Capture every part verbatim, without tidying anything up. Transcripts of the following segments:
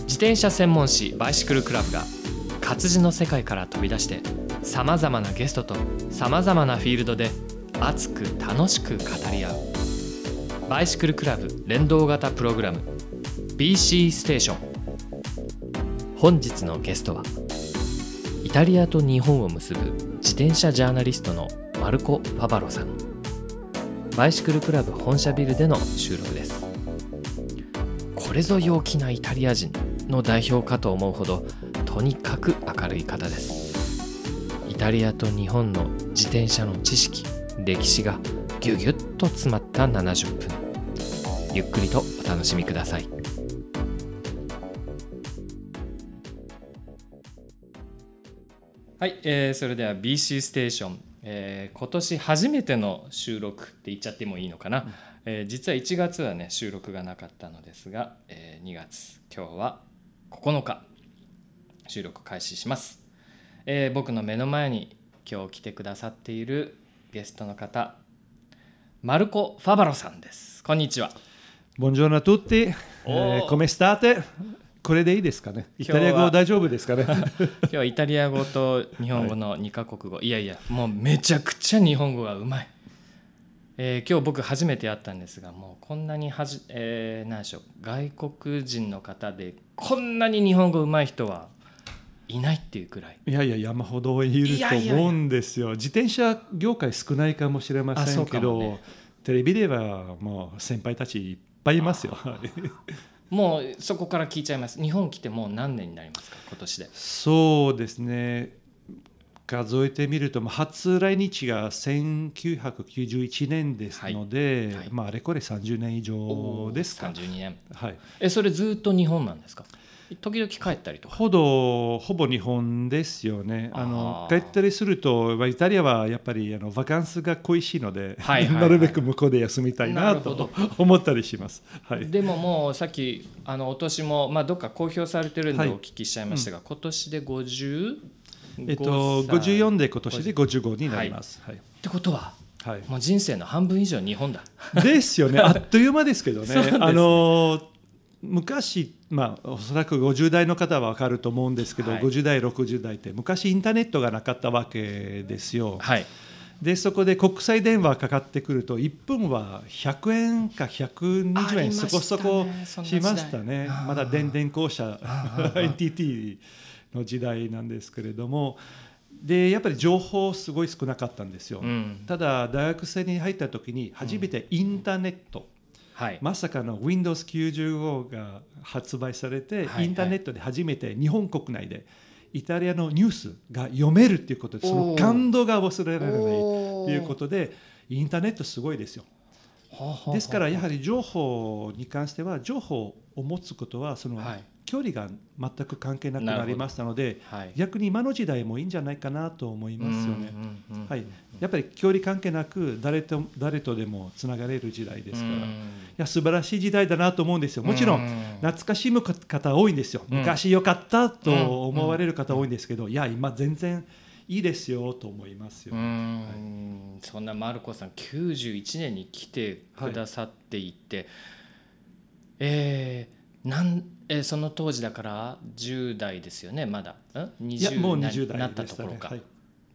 自転車専門誌バイシクルクラブが活字の世界から飛び出してさまざまなゲストとさまざまなフィールドで熱く楽しく語り合うバイシクルクラブ連動型プログラム ビーシー ステーション。本日のゲストはイタリアと日本を結ぶ自転車ジャーナリストのマルコ・ファバロさん。バイシクルクラブ本社ビルでの収録です。これぞ陽気なイタリア人の代表かと思うほどとにかく明るい方です。イタリアと日本の自転車の知識歴史がギュギュッと詰まったななじゅっぷん、ゆっくりとお楽しみください。はい、えー、それでは ビーシー ステーション、えー、今年初めての収録って言っちゃってもいいのかな、うんえー、実はいちがつはね収録がなかったのですが、えー、にがつ今日はここのか収録開始します。えー、僕の目の前に今日来てくださっているゲストの方、マルコ・ファバロさんです。こんにちは。 Buongiorno a tutti、えー、come state。 これでいいですかね、イタリア語大丈夫ですかね今日はイタリア語と日本語のにカ国語、はい、いやいやもうめちゃくちゃ日本語がうまい。えー、今日僕初めて会ったんですが、もうこんなにはじ、えー、何でしょう、外国人の方でこんなに日本語うまい人はいないっていうくらい。いやいや山ほどいると思うんですよ。いやいやいや自転車業界少ないかもしれませんけど、ね、テレビではもう先輩たちいっぱいいますよもうそこから聞いちゃいます。日本来てもう何年になりますか、今年で。そうですね、数えてみると初来日がせんきゅうひゃくきゅうじゅういちねんですので、はいはい、まあ、あれこれさんじゅうねん以上ですか。さんじゅうにねん、はい、えそれずっと日本なんですか。時々帰ったりとか。ほどほぼ日本ですよね。あの帰ったりするとイタリアはやっぱりあのバカンスが恋しいので、はいはいはい、なるべく向こうで休みたいなと思ったりします。はい、でももうさっきあのお年も、まあ、どっか公表されてるんでお聞きしちゃいましたが、はい、うん、今年でごじゅう、えっと、ごじゅうよんで今年でごじゅうごになります。はいはい、ってことは、はい、もう人生の半分以上日本だですよね。あっという間ですけど ね, ねあの昔、まあ、おそらくごじゅう代の方は分かると思うんですけど、はい、ごじゅう代ろくじゅう代って昔インターネットがなかったわけですよ。はい、でそこで国際電話かかってくるといっぷんはひゃくえんかひゃくにじゅうえんそこそこしましたね。まだ電電公社 エヌティーティー の時代なんですけれども、でやっぱり情報すごい少なかったんですよ。うん、ただ大学生に入った時に初めてインターネット、うん、はい、まさかの Windows きゅうじゅうごが発売されて、はいはい、インターネットで初めて日本国内でイタリアのニュースが読めるということで、その感動が忘れられないということでインターネットすごいですよ。ですからやはり情報に関しては情報を持つことはその、はい、距離が全く関係なくなりましたので、はい、逆に今の時代もいいんじゃないかなと思いますよね。はい、やっぱり距離関係なく誰と誰とでもつながれる時代ですから、いや素晴らしい時代だなと思うんですよ。もちろん懐かしむ方多いんですよ。昔良かったと思われる方多いんですけど、いや今全然いいですよと思いますよ。うん、はい、そんなマルコさんきゅうじゅういちねんに来てくださっていて、はい、えー、なんえー、その当時だからじゅう代ですよね。まだにじゅう代になった、ね、なったところか。はい、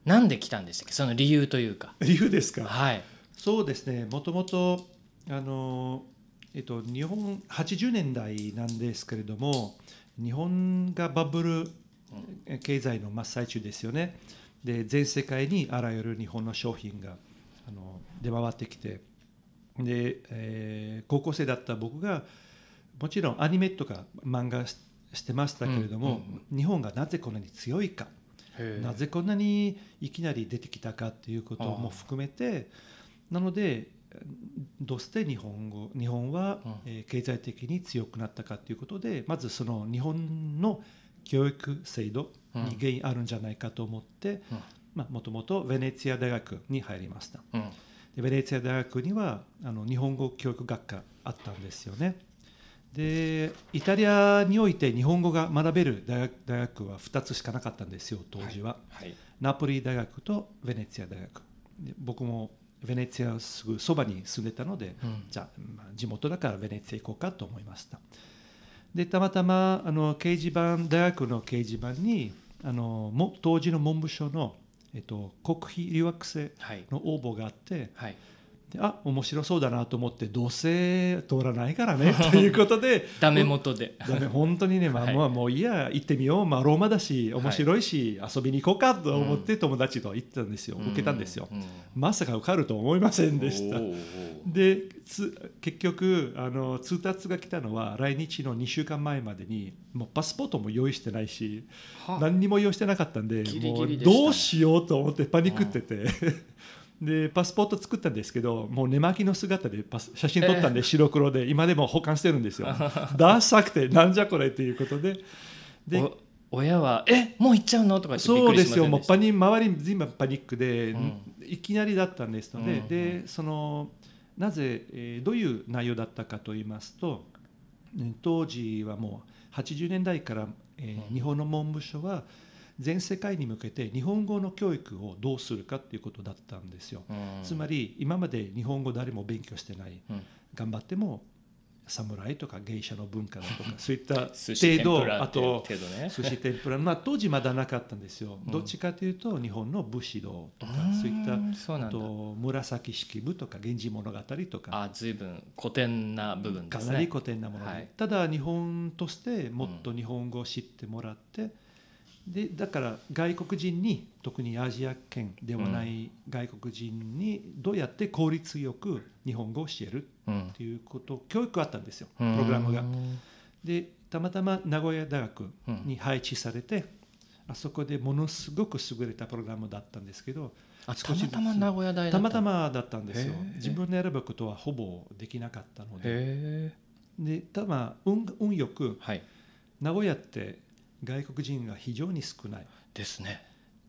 なんで来たんでしたっけ、その理由というか。理由ですか。はい、そうですね、もともとあの、えっと、日本はちじゅうねんだいなんですけれども、日本がバブル経済の真っ最中ですよね。で全世界にあらゆる日本の商品があの出回ってきて、で、えー、高校生だった僕がもちろんアニメとか漫画してましたけれども、うんうん、日本がなぜこんなに強いか、なぜこんなにいきなり出てきたかということも含めて、なのでどうして日本語、日本は経済的に強くなったかということで、まずその日本の教育制度に原因あるんじゃないかと思って、もともとベネツィア大学に入りました、うん、でベネツィア大学にはあの日本語教育学科あったんですよね。でイタリアにおいて日本語が学べる大 学, 大学はふたつしかなかったんですよ当時は、はいはい、ナポリ大学とベネツィア大学で、僕もベネツィアすぐそばに住んでたので、うん、じゃあ、まあ、地元だからベネツィア行こうかと思いました。でたまたまあの掲示板大学の掲示板にあのも当時の文部省の、えっと、国費留学生の応募があって、はいはい、であ面白そうだなと思ってどうせ通らないからねということでダメ元でダメ本当にね、まあはい、もういいや行ってみよう、まあ、ローマだし面白いし、はい、遊びに行こうかと思って友達と行ったんですよ、うん、受けたんですよ、うん、まさか受かると思いませんでした。でつ結局あの通達が来たのは来日のにしゅうかんまえまでにもうパスポートも用意してないし、はあ、何にも用意してなかったん で, ギリギリでしたね、もうどうしようと思ってパニックってて、はあでパスポート作ったんですけどもう寝巻きの姿でパス写真撮ったんで、えー、白黒で今でも保管してるんですよダサくてなんじゃこれということ で, で親はえもう行っちゃうのとかってびっくりしませんでした。そうですよもうパニ周り全部パニックで、うん、いきなりだったんですので、うんうん、でそのなぜ、えー、どういう内容だったかと言いますと当時はもうはちじゅうねんだいから、えーうん、日本の文部省は全世界に向けて日本語の教育をどうするかということだったんですよ、うん、つまり今まで日本語誰も勉強してない、うん、頑張っても侍とか芸者の文化だとかそういった程度あと寿司天ぷら、まあ、当時まだなかったんですよ、うん、どっちかというと日本の武士道とか、うん、そういったあと紫式部とか源氏物語とかあ随分古典な部分ですね。かなり古典なもので、はい、ただ日本としてもっと日本語を知ってもらって、うんでだから外国人に特にアジア圏ではない外国人にどうやって効率よく日本語を教えるっていうこと、うん、教育あったんですよプログラムが。でたまたま名古屋大学に配置されて、うん、あそこでものすごく優れたプログラムだったんですけどあたまたま名古屋大だったたまたまだったんですよ。自分で選ぶことはほぼできなかったのででたま運、運よく、はい、名古屋って外国人が非常に少ないですね、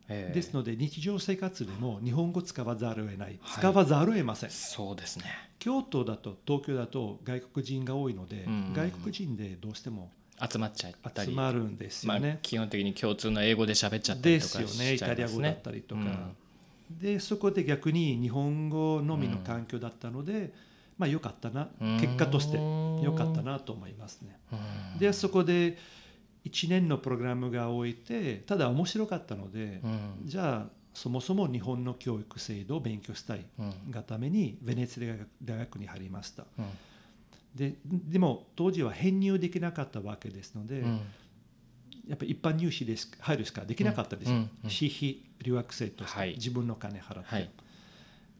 えー、ですので日常生活でも日本語使わざるを得ない、はい、使わざるを得ません。そうですね。京都だと東京だと外国人が多いので、うんうん、外国人でどうしても集まっちゃったり集まるんですよね、まあ、基本的に共通の英語で喋っちゃったりとかですよね。イタリア語だったりとか、うん、でそこで逆に日本語のみの環境だったので、うんまあ、よかったな結果としてよかったなと思いますね。うんでそこでいちねんのプログラムが終えてただ面白かったので、うん、じゃあそもそも日本の教育制度を勉強したいがためにベネツィア大学に入りました、うん、で, でも当時は編入できなかったわけですので、うん、やっぱり一般入試で入るしかできなかったですよ、うんうんうん、私費留学生として自分の金払って、はい、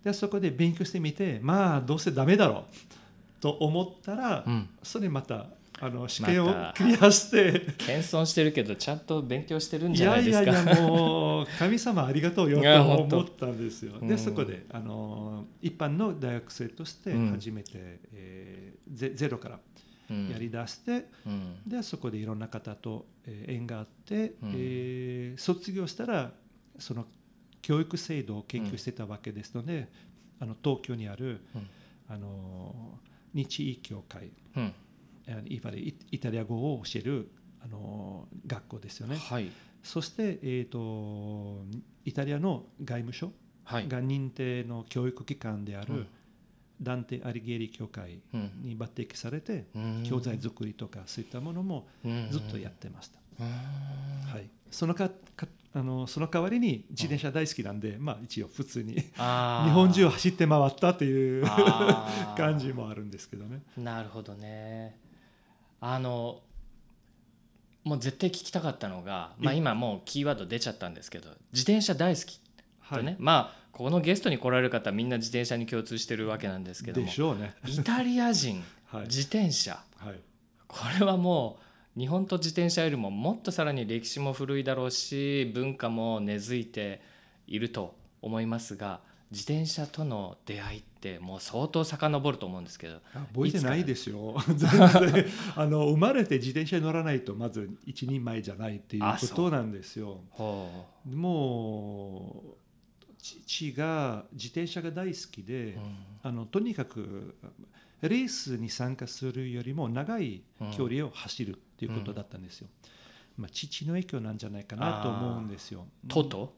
でそこで勉強してみてまあどうせダメだろうと思ったら、うん、それまたあの試験をクリアして、ま、謙遜してるけどちゃんと勉強してるんじゃないですか。いやいやもう神様ありがとうよと思ったんですよ。でそこであの一般の大学生として初めて、うんえー、ゼ, ゼロからやりだして、うん、でそこでいろんな方と縁があって、うんえー、卒業したらその教育制度を研究してたわけですので、うん、あの東京にある、うん、あの日医協会、うんイタリア語を教えるあの学校ですよね、はい、そして、えー、とイタリアの外務省が認定の教育機関である、うん、ダンテ・アリゲリ協会に抜擢されて、うん、教材作りとかそういったものもずっとやってました、うんはい、そのかかあのその代わりに自転車大好きなんで、うんまあ、一応普通にあ日本中走って回ったという感じもあるんですけどね。なるほどね。あのもう絶対聞きたかったのが、まあ、今もうキーワード出ちゃったんですけど自転車大好きとね、はいまあ、このゲストに来られる方みんな自転車に共通してるわけなんですけどもでしょうねイタリア人、はい、自転車、はい、これはもう日本と自転車よりももっとさらに歴史も古いだろうし文化も根付いていると思いますが自転車との出会いってもう相当遡ると思うんですけど、覚えてないですよ全然あの生まれて自転車に乗らないとまず一人前じゃないっていうことなんですよ。ほう、もう父が自転車が大好きで、うん、あのとにかくレースに参加するよりも長い距離を走るっていうことだったんですよ、うん、まあ、父の影響なんじゃないかなと思うんですよ。トト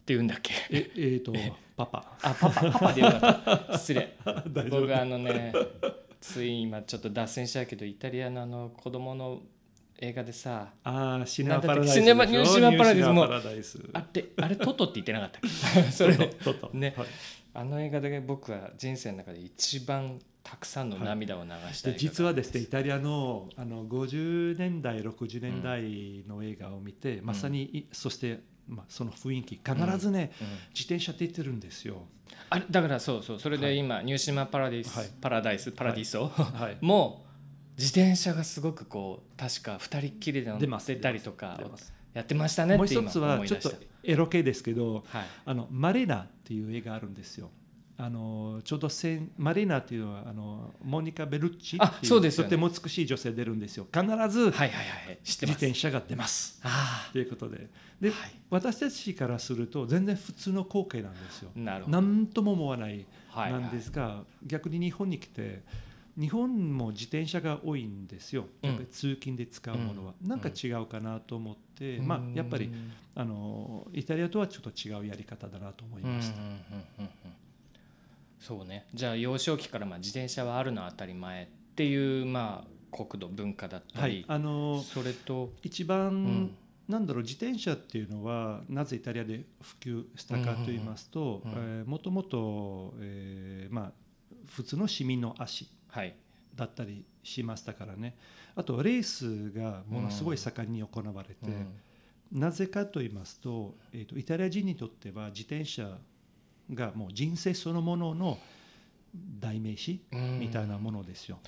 って言うんだっけ？え、えーと、パパ。あ、パパ、パパでよかった。失礼。僕あのね、つい今ちょっと脱線したけど、イタリアのあの子供の映画でさ、ああ、シネマパラダイス。シネマ、ニューシネマパラダイスも。あって、あれトトって言ってなかったっけ？それトト。ね、はい、あの映画で僕は人生の中で一番たくさんの涙を流した、はい、で実はですね、イタリア の, あのごじゅうねんだいろくじゅうねんだいの映画を見て、うん、まさに、そしてまあ、その雰囲気必ずね、うんうん、自転車出てるんですよ。あれだからそうそう、それで今、はい、ニューシネマパラディス、はい、パラダイスパラディソ、はいはい、もう自転車がすごくこう確かふたりっきりで乗ってたりとかやってましたねって今思い出した。もう一つはちょっとエロ系ですけど、はい、あのマレナっていう映画あるんですよ。あのちょうどマレナというのはあのモニカ・ベルッチっていう、ね、とても美しい女性出るんですよ。必ず自転車が出ますということで、で、はい、私たちからすると全然普通の光景なんですよ。何とも思わないなんですが、はいはい、逆に日本に来て日本も自転車が多いんですよ、やっぱり通勤で使うものは、うん、なんか違うかなと思って、うん、まあ、やっぱりあのイタリアとはちょっと違うやり方だなと思いました。うんうんうんうん、そうね、じゃあ幼少期からまあ自転車はあるのは当たり前っていうまあ国土文化だったり、はい、あのそれと一番、うん、なんだろう、自転車っていうのはなぜイタリアで普及したかといいますと、もともと普通の市民の足だったりしましたからね、はい、あとレースがものすごい盛んに行われて、うんうん、なぜかと言いますと、えーと、イタリア人にとっては自転車がもう人生そのものの代名詞みたいなものですよ。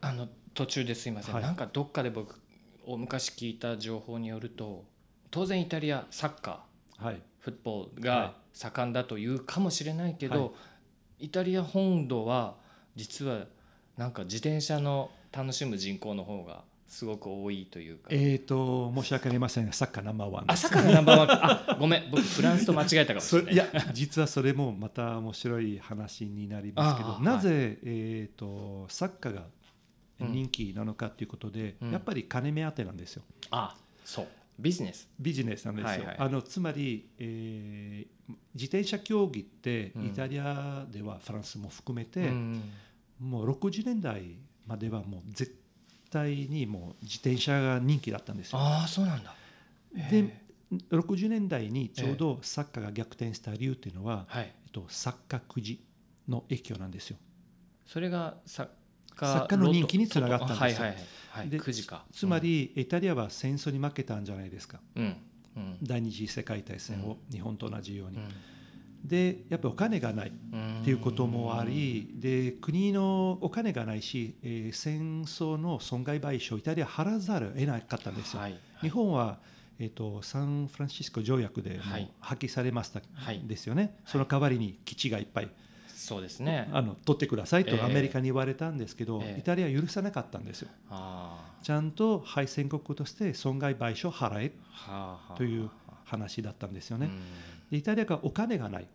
あの途中ですいません、はい、なんかどっかで僕お昔聞いた情報によると、当然イタリアサッカー、はい、フットボールが盛んだというかもしれないけど、はい、イタリア本土は実はなんか自転車の楽しむ人口の方がすごく多いというか、えーと申し訳ありませんがサッカーナンバーワンです。あ、サッカーナンバーワンあ、ごめん、僕フランスと間違えたかもしれない。いや、実はそれもまた面白い話になりますけど、なぜ、はい、えーとサッカーが人気なのかということで、うん、やっぱり金目当てなんですよ、うん、あ、そうビジネスビジネスなんですよ、はいはい、あのつまり、えー、自転車競技ってイタリアではフランスも含めて、うん、もうろくじゅうねんだいまではもう絶対にもう自転車が人気だったんですよ。ああ、そうなんだ。で、ろくじゅうねんだいにちょうどサッカーが逆転した理由っていうのは、えっと、サッカーくじの影響なんですよ。それがサッカー、サッカーの人気につながったんですよ。で、くじか。つまりイタリアは戦争に負けたんじゃないですか、うんうん、第二次世界大戦を、日本と同じように、うん、でやっぱりお金がないっていうこともあり、で国のお金がないし、えー、戦争の損害賠償をイタリア払わざるを得なかったんですよ、はいはい、日本は、えーと、サンフランシスコ条約でもう破棄されました、はい、ですよね、はい、その代わりに基地がいっぱい、そうですね、あの取ってくださいとアメリカに言われたんですけど、えー、イタリアは許さなかったんですよ、えー、あちゃんと敗戦国として損害賠償を払えという話だったんですよね。でイタリアがお金がない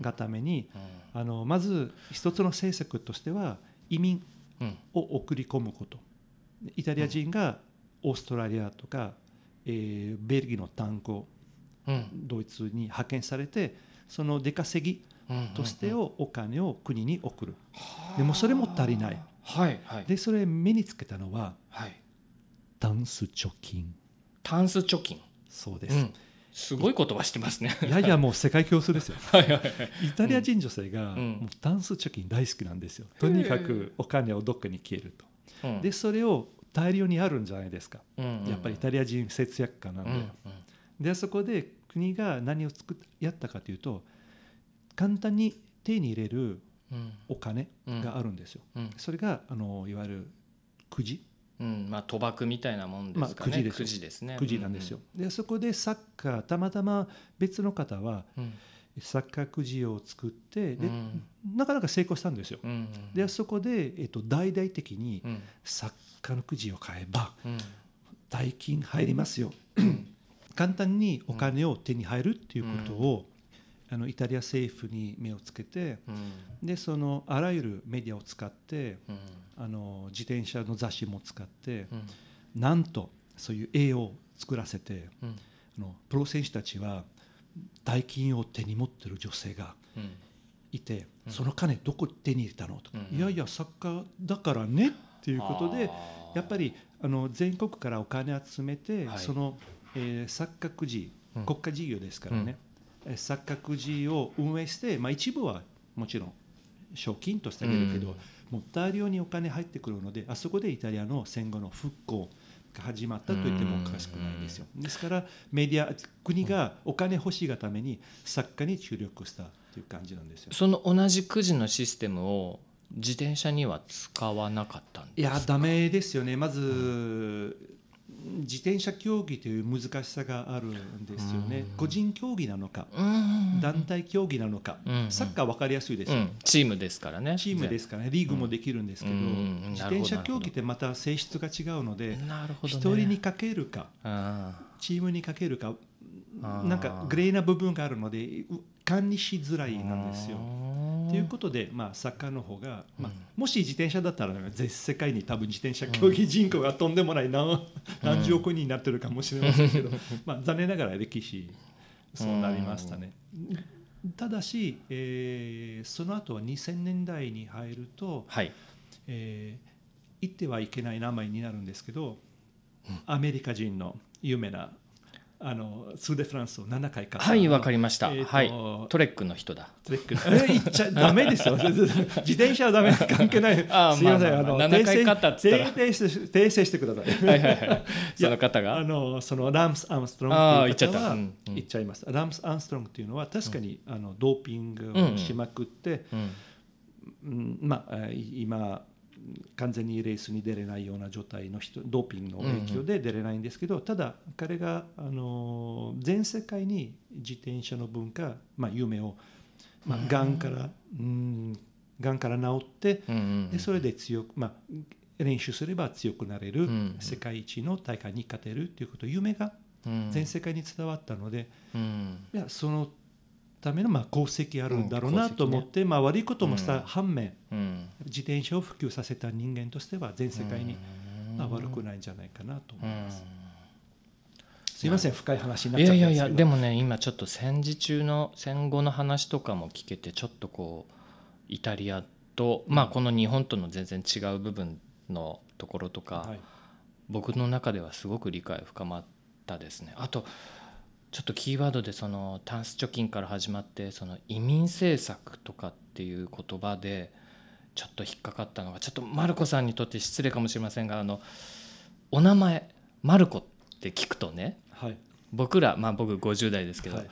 がために、うんうん、あのまず一つの政策としては移民を送り込むこと、うん、イタリア人がオーストラリアとか、うん、えー、ベルギーの炭鉱、うん、ドイツに派遣されて、その出稼ぎとしてをお金を国に送る、うんうんうん、でもそれも足りない、はいはい、でそれ目につけたのは、はい、タンス貯金。タンス貯金、そうです、うん、すごい言葉してますね。いやいや、もう世界共通ですよはいはい、はい、イタリア人女性がもうタンス貯金大好きなんですよ、うん、とにかくお金をどっかに消えると、うん、でそれを大量にあるんじゃないですか、うんうん、やっぱりイタリア人節約家なんで、うんうん、でそこで国が何を作っやったかというと、簡単に手に入れるお金があるんですよ、うんうんうん、それがあのいわゆるくじ、うん、まあ賭博みたいなもんですかね、まあ、くじです、くじですね、くじなんですよ、うんうん、でそこでサッカー、たまたま別の方は、うん、錯覚需要を作って、で、うん、なかなか成功したんですよ、うんうんうん、でそこで、えっと、大々的に錯覚需要を買えば、うん、大金入りますよ、うん、簡単にお金を手に入るっていうことを、うん、あのイタリア政府に目をつけて、うん、でそのあらゆるメディアを使って、うん、あの自転車の雑誌も使って、うん、なんとそういう絵を作らせて、うん、あのプロ選手たちは大金を手に持ってる女性がいて、うん、その金どこ手に入れたのとか、うん、いやいや作家だからねっていうことで、やっぱりあの全国からお金集めて、はい、その、えー、錯覚時、うん、国家事業ですからね、うん、錯覚時を運営して、まあ、一部はもちろん賞金としてあげるけど、うん、もう大量にお金入ってくるので、あそこでイタリアの戦後の復興が始まったと言ってもおかしくないですよ。ですからメディア、国がお金欲しいがために作家に注力したという感じなんですよ。その同じくじのシステムを自転車には使わなかったんですか？いや、ダメですよね。まず、うん、自転車競技という難しさがあるんですよね。個人競技なのか、うん、団体競技なのか、うん、サッカーは分かりやすいですよ、うん、チームですからね、チームですからね、リーグもできるんですけど、うん、自転車競技ってまた性質が違うので、一、ね、人にかけるか、あー、チームにかけるか、なんかグレーな部分があるので管理しづらいなんですよ。ということで、まあ、サッカーの方が、まあ、もし自転車だったら、ね、全世界に多分自転車競技人口がとんでもない 何,、うん、何十億人になってるかもしれませんけど、うん、まあ、残念ながら歴史そうなりましたね、うん、ただし、えー、その後はにせんねんだいに入ると、はい、えー、言ってはいけない名前になるんですけど、うん、アメリカ人の有名なあのスーデフランスをななかい買った、はい、わかりました、えーはい、トレックの人だ、トレックえ言っちゃダメですよ自転車はダメ、関係ない、あ、すいません、まあまあまあ、ななかい買ったって言ったら訂 正, 訂正してください、はいはいはい、その方があのそのラムス・アームストロングという方は言っちゃいます、うんうん、ラムス・アームストロングというのは確かに、うん、あのドーピングをしまくって、うんうん、まあ、今完全にレースに出れないような状態の人、ドーピングの影響で出れないんですけど、うんうん、ただ彼があの全世界に自転車の文化、まあ、夢を、まあ、がんから、うん、がんから治って、うんうんうん、でそれで強く、まあ、練習すれば強くなれる、うんうん、世界一の大会に勝てるということ、夢が全世界に伝わったので、うん、いや、そのためのまあ功績あるんだろうなと思って、うん、まあ、悪いこともした反面、うんうん、自転車を普及させた人間としては全世界にまあ悪くないんじゃないかなと思います、うん、すいません、深い話になっちゃったんですけど、いやいやいや、でもね、今ちょっと戦時中の戦後の話とかも聞けて、ちょっとこうイタリアと、まあ、この日本との全然違う部分のところとか、はい、僕の中ではすごく理解深まったですね。あとちょっとキーワードで、そのタンス貯金から始まって、その移民政策とかっていう言葉でちょっと引っかかったのが、ちょっとマルコさんにとって失礼かもしれませんが、あのお名前マルコって聞くとね、はい、僕ら、まあ、僕ごじゅうだいですけど、はい、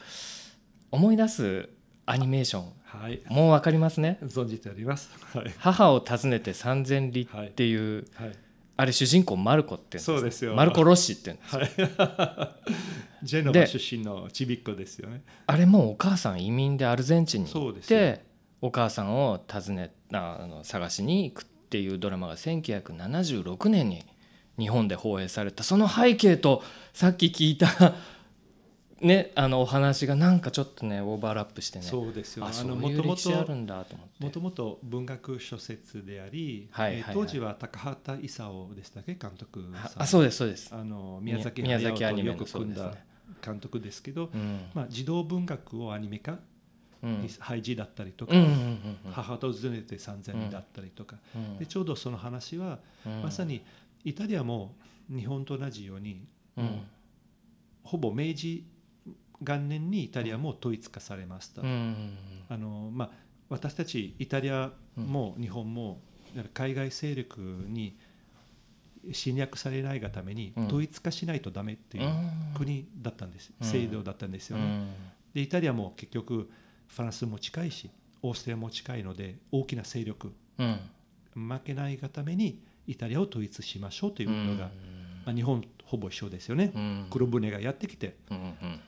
思い出すアニメーション、はい、もう分かりますね、存じております、はい、母を訪ねてさんぜんりっていう、はいはい、あれ主人公マルコって言うんです。そうですよ、マルコロッシって言うんですよ、はい、ジェノバ出身のちびっ子ですよね。あれもお母さん移民でアルゼンチンに行って、お母さんを訪ねあの探しに行くっていうドラマがせんきゅうひゃくななじゅうろくねんに日本で放映された。その背景とさっき聞いたね、あのお話がなんかちょっとねオーバーラップしてね。そうですよ、あ、そういう歴史あるんだと思って。もともと文学小説であり、はいはいはい、当時は高畑勲でしたっけ、監督さん。あ、そうですそうです、あの宮崎駿とよく組んだ監督ですけど、まあ、児童文学をアニメ化、うん、ハイジだったりとか、うんうんうんうん、母とずれてさんぜんにんだったりとか、うん、でちょうどその話は、うん、まさにイタリアも日本と同じように、うん、ほぼ明治元年にイタリアも統一化されました、うんうんうん、あのまあ、私たちイタリアも日本も海外勢力に侵略されないがために統一化しないとダメっていう国だったんです、うん、制度だったんですよね、うんうん、でイタリアも結局フランスも近いしオーストリアも近いので大きな勢力、うん、負けないがためにイタリアを統一しましょうというのが、うんまあ、日本ほぼ一緒ですよね、うん、黒船がやってきて、うんうん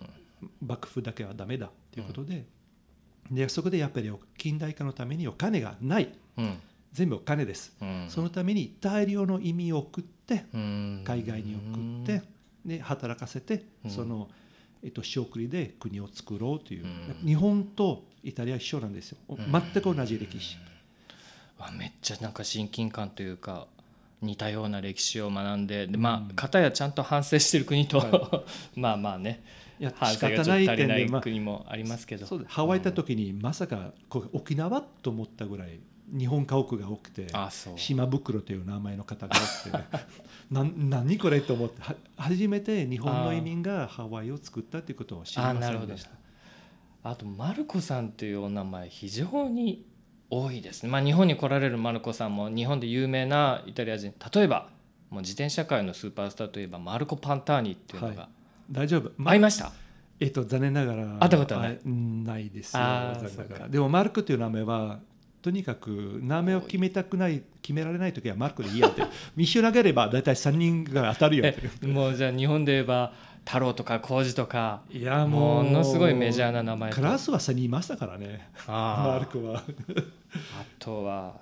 うん、幕府だけはダメだということで、でそこでやっぱり近代化のためにお金がない、うん、全部お金です、うん、そのために大量の移民を送って、うん、海外に送って、うん、で働かせて、うん、その、えっと、仕送りで国を作ろうという、うん、日本とイタリア一緒なんですよ、うん、全く同じ歴史、うん、わめっちゃなんか親近感というか似たような歴史を学ん で, で、まあ、片やちゃんと反省してる国と、はい、まあまあね、いや反省がちょっと足りない国もありますけど、まあ、そうハワイ行った時に、うん、まさかこう沖縄と思ったぐらい日本家屋が多くて、あそう島袋という名前の方が多くて、ね、な何これと思って初めて日本の移民がハワイを作ったということを知りませんでした。 あ, あとマルコさんというお名前非常に多いですね、まあ、日本に来られるマルコさんも日本で有名なイタリア人、例えばもう自転車界のスーパースターといえばマルコ・パンターニっていうのが、はい、大丈夫、まあ、会いました？えっと、残念ながら会ったことは な, ないですよ。でもマルコという名前はとにかく名前を決めたくない決められないときはマルコでいいやって一緒投げれば大体さんにんが当たるよってもうじゃあ日本で言えば太郎とか浩二とか、いやもうものすごいメジャーな名前、クラスはさんにんいましたからね、マルコはあとは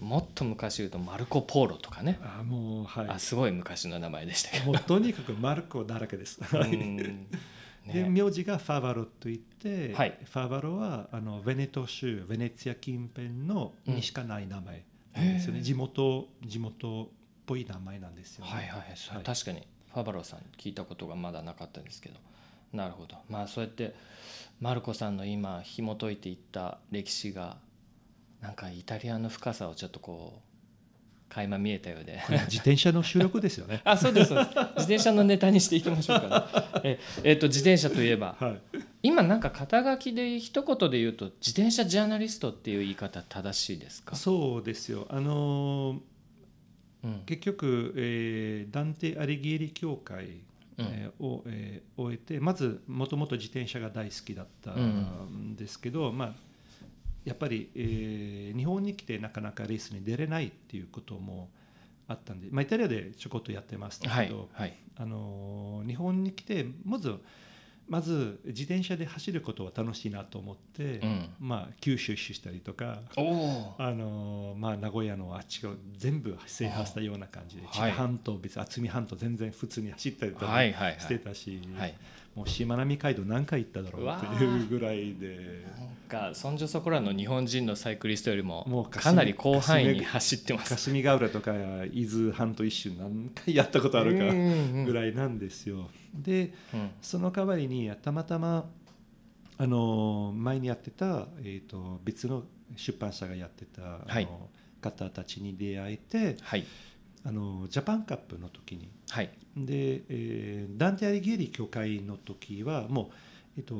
もっと昔言うとマルコポーロとかね、あもう、はい、あすごい昔の名前でしたけどもうとにかくマルコだらけですうんで名字がファバロといって、はい、ファバロはあのベネト州ベネツィア近辺のにしかない名前なんですよね、うん、地元地元っぽい名前なんですよね、はいはいはい、確かにファバロさん聞いたことがまだなかったんですけど、なるほど、まあそうやってマルコさんの今紐解いていった歴史がなんかイタリアの深さをちょっとこう垣間見えたようで、これ自転車の収録ですよねあそうですそうです、自転車のネタにしていきましょうか、ね、ええー、と自転車といえば、はい、今なんか肩書きで一言で言うと自転車ジャーナリストっていう言い方正しいですか？そうですよ、あのーうん、結局、えー、ダンテ・アリギエリ協会を、うんえー、終えて、まずもともと自転車が大好きだったんですけど、うん、まあやっぱり、えー、日本に来てなかなかレースに出れないっていうこともあったんで、まあ、イタリアでちょこっとやってましたけど、はいはい、あの日本に来てまず、まず自転車で走ることは楽しいなと思って、うんまあ、九州市したりとか、おあの、まあ、名古屋のあっちを全部制覇したような感じで、千葉半島別に渥美半島全然普通に走ったりとかしてたし、はいはいはいはい、もうしまなみ海道何回行っただろうっていうぐらいで、なんかそんじょそこらの日本人のサイクリストよりもかなり広範囲に走ってます。霞ヶ浦とか伊豆半島一周何回やったことあるかぐらいなんですよ。で、うん、その代わりにたまたまあの前にやってた、えー、と別の出版社がやってたあの、はい、方たちに出会えて、はい、あのジャパンカップの時に、はいでえー、ダンテ・アリギエリ協会の時はもう、えー、と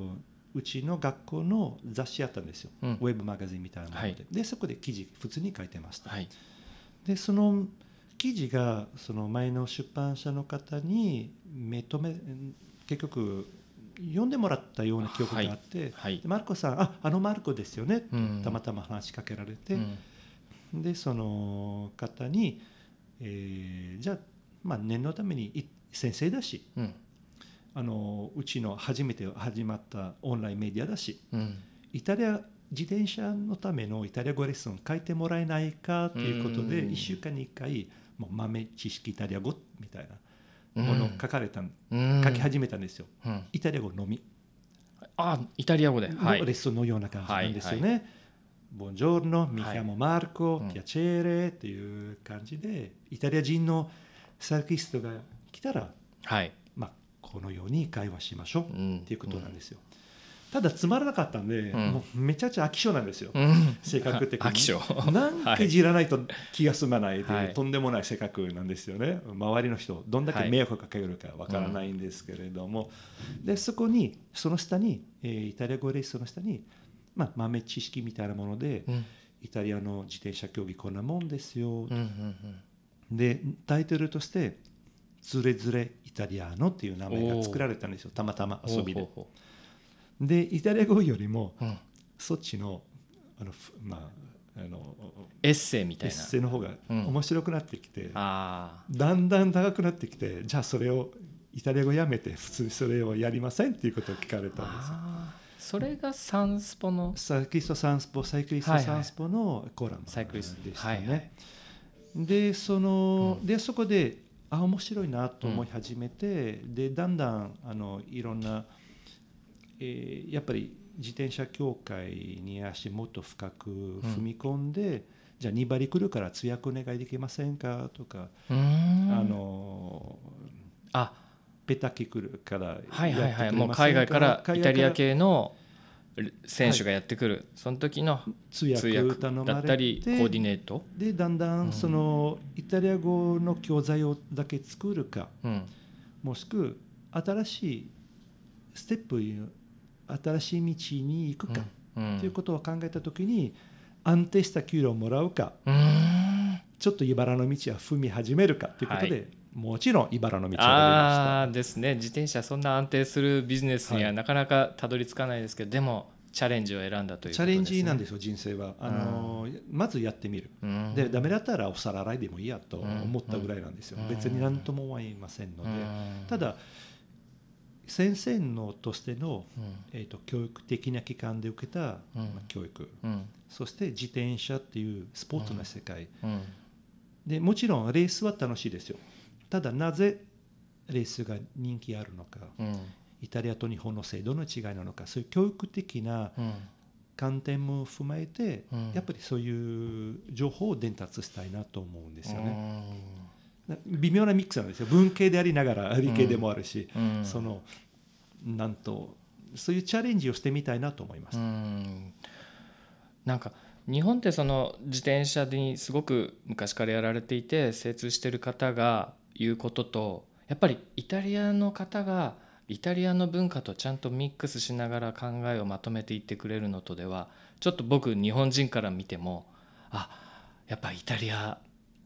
うちの学校の雑誌あったんですよ、うん、ウェブマガジンみたいなもので、はい、でそこで記事普通に書いてました、はい、でその記事がその前の出版社の方に目とめ結局読んでもらったような記憶があって、はいはい、でマルコさん あ, あのマルコですよね、うん、たまたま話しかけられて、うん、でその方に、えー、じゃ あ,、まあ念のために先生だし、うん、あのうちの初めて始まったオンラインメディアだし、うん、イタリア自転車のためのイタリア語レッスン書いてもらえないかということで、いっしゅうかんにいっかいもう豆知識イタリア語みたいなものを書かれた、うん、書き始めたんですよ、うん、イタリア語のみ、あイタリア語で、はい、レッスンのような感じなんですよね、はいはい、ボンジョルノ、ミヒャモマルコ、ピアチェーレっていう感じでイタリア人のサーキストが来たら、はいまあ、このように会話しましょう、うん、っていうことなんですよ、うんただつまらなかったんで、うん、もうめちゃくちゃ飽き性なんですよ、うん、性格的に飽き性何かいじらないと気が済まないという、はい、とんでもない性格なんですよね。周りの人どんだけ迷惑かけるかわからないんですけれども、はいうん、でそこにその下に、えー、イタリア語レースの下に、まあ、豆知識みたいなもので、うん、イタリアの自転車競技こんなもんですよ、うんうんうん、でタイトルとしてズレズレイタリアのっていう名前が作られたんですよ、たまたま遊びで。でイタリア語よりも、うん、そっち の, あの、まあ、あのエッセイみたいなエッセイの方が面白くなってきて、うん、あだんだん長くなってきて、じゃあそれをイタリア語やめて普通それをやりませんっていうことを聞かれたんですよ。それがサンスポのサイクリストサンスポサイクリストサンスポのコラムでしたね。でその、うん、でそこであ面白いなと思い始めて、うん、でだんだんあのいろんな、えー、やっぱり自転車協会に足もっと深く踏み込んで、うん、じゃあに馬力来るから通訳お願いできませんかとか、うーんあのあペタキ来るからやってくれませんか、はいはいはい、もう海外からイタリア系の選手がやってくる、はい、その時の通訳だったりコーディネートでだんだんその、うん、イタリア語の教材をだけ作るか、うん、もしくは新しいステップ新しい道に行くか、うんうん、ということを考えた時に安定した給料をもらうか、うーんちょっと茨の道は踏み始めるかということで、はい、もちろん茨の道が出ました。あですね、自転車そんな安定するビジネスにはなかなかたどり着かないですけど、はい、でもチャレンジを選んだということですね。チャレンジなんですよ人生は。あの、うん、まずやってみる、うん、でダメだったらお皿洗いでもいいやと思ったぐらいなんですよ、うん、別に何とも思いませんので、うん、ただ先生のとしての、うんえー、と教育的な機関で受けた、うんまあ、教育、うん、そして自転車っていうスポーツの世界、うんうん、でもちろんレースは楽しいですよ。ただなぜレースが人気あるのか、うん、イタリアと日本の制度の違いなのか、そういう教育的な観点も踏まえて、うん、やっぱりそういう情報を伝達したいなと思うんですよね、うん、微妙なミックスなんですよ。文系でありながら理系でもあるし、うん、そのなんとそういうチャレンジをしてみたいなと思いました。うんなんか日本ってその自転車にすごく昔からやられていて精通している方が言うことと、やっぱりイタリアの方がイタリアの文化とちゃんとミックスしながら考えをまとめていってくれるのとでは、ちょっと僕日本人から見てもあやっぱイタリア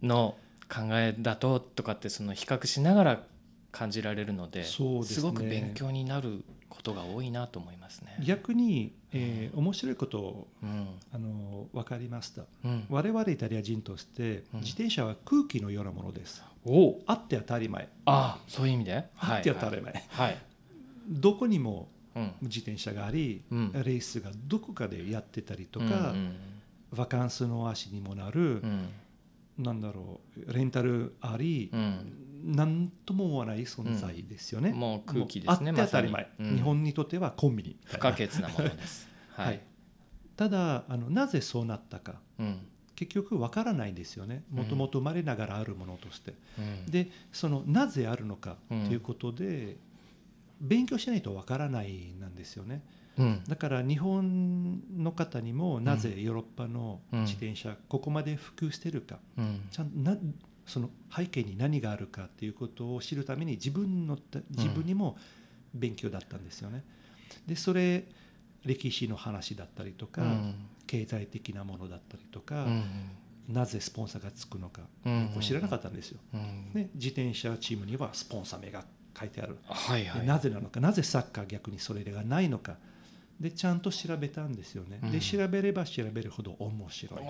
の考えだととかってその比較しながら感じられるの で, す, ね、すごく勉強になることが多いなと思いますね。逆に、えーうん、面白いことを、うん、あの分かりました、うん、我々イタリア人として、うん、自転車は空気のようなものです、うん、あって当たり前。ああそういう意味であって当たり前、はいはいはい、どこにも自転車があり、うん、レースがどこかでやってたりとか、うんうん、バカンスの足にもなる、うんなんだろうレンタルあり、うん、なんとも思わない存在ですよね、うん、もう空気ですね。あって当たり前、まうん、日本にとってはコンビニ不可欠なものです、はいはい、ただあのなぜそうなったか、うん、結局わからないんですよね。もともと生まれながらあるものとして、うん、でそのなぜあるのかということで、うん、勉強しないとわからないなんですよね、うん、だから日本の方にもなぜヨーロッパの自転車ここまで普及してるか、うん、ちゃんとなその背景に何があるかっていうことを知るために自分の自分にも勉強だったんですよね。でそれ歴史の話だったりとか、うん、経済的なものだったりとか、うん、なぜスポンサーがつくのか、うん、これ知らなかったんですよ、うん、で自転車チームにはスポンサー名が書いてある、はいはい、なぜなのか、なぜサッカー逆にそれがないのかでちゃんと調べたんですよね、うん、で調べれば調べるほど面白い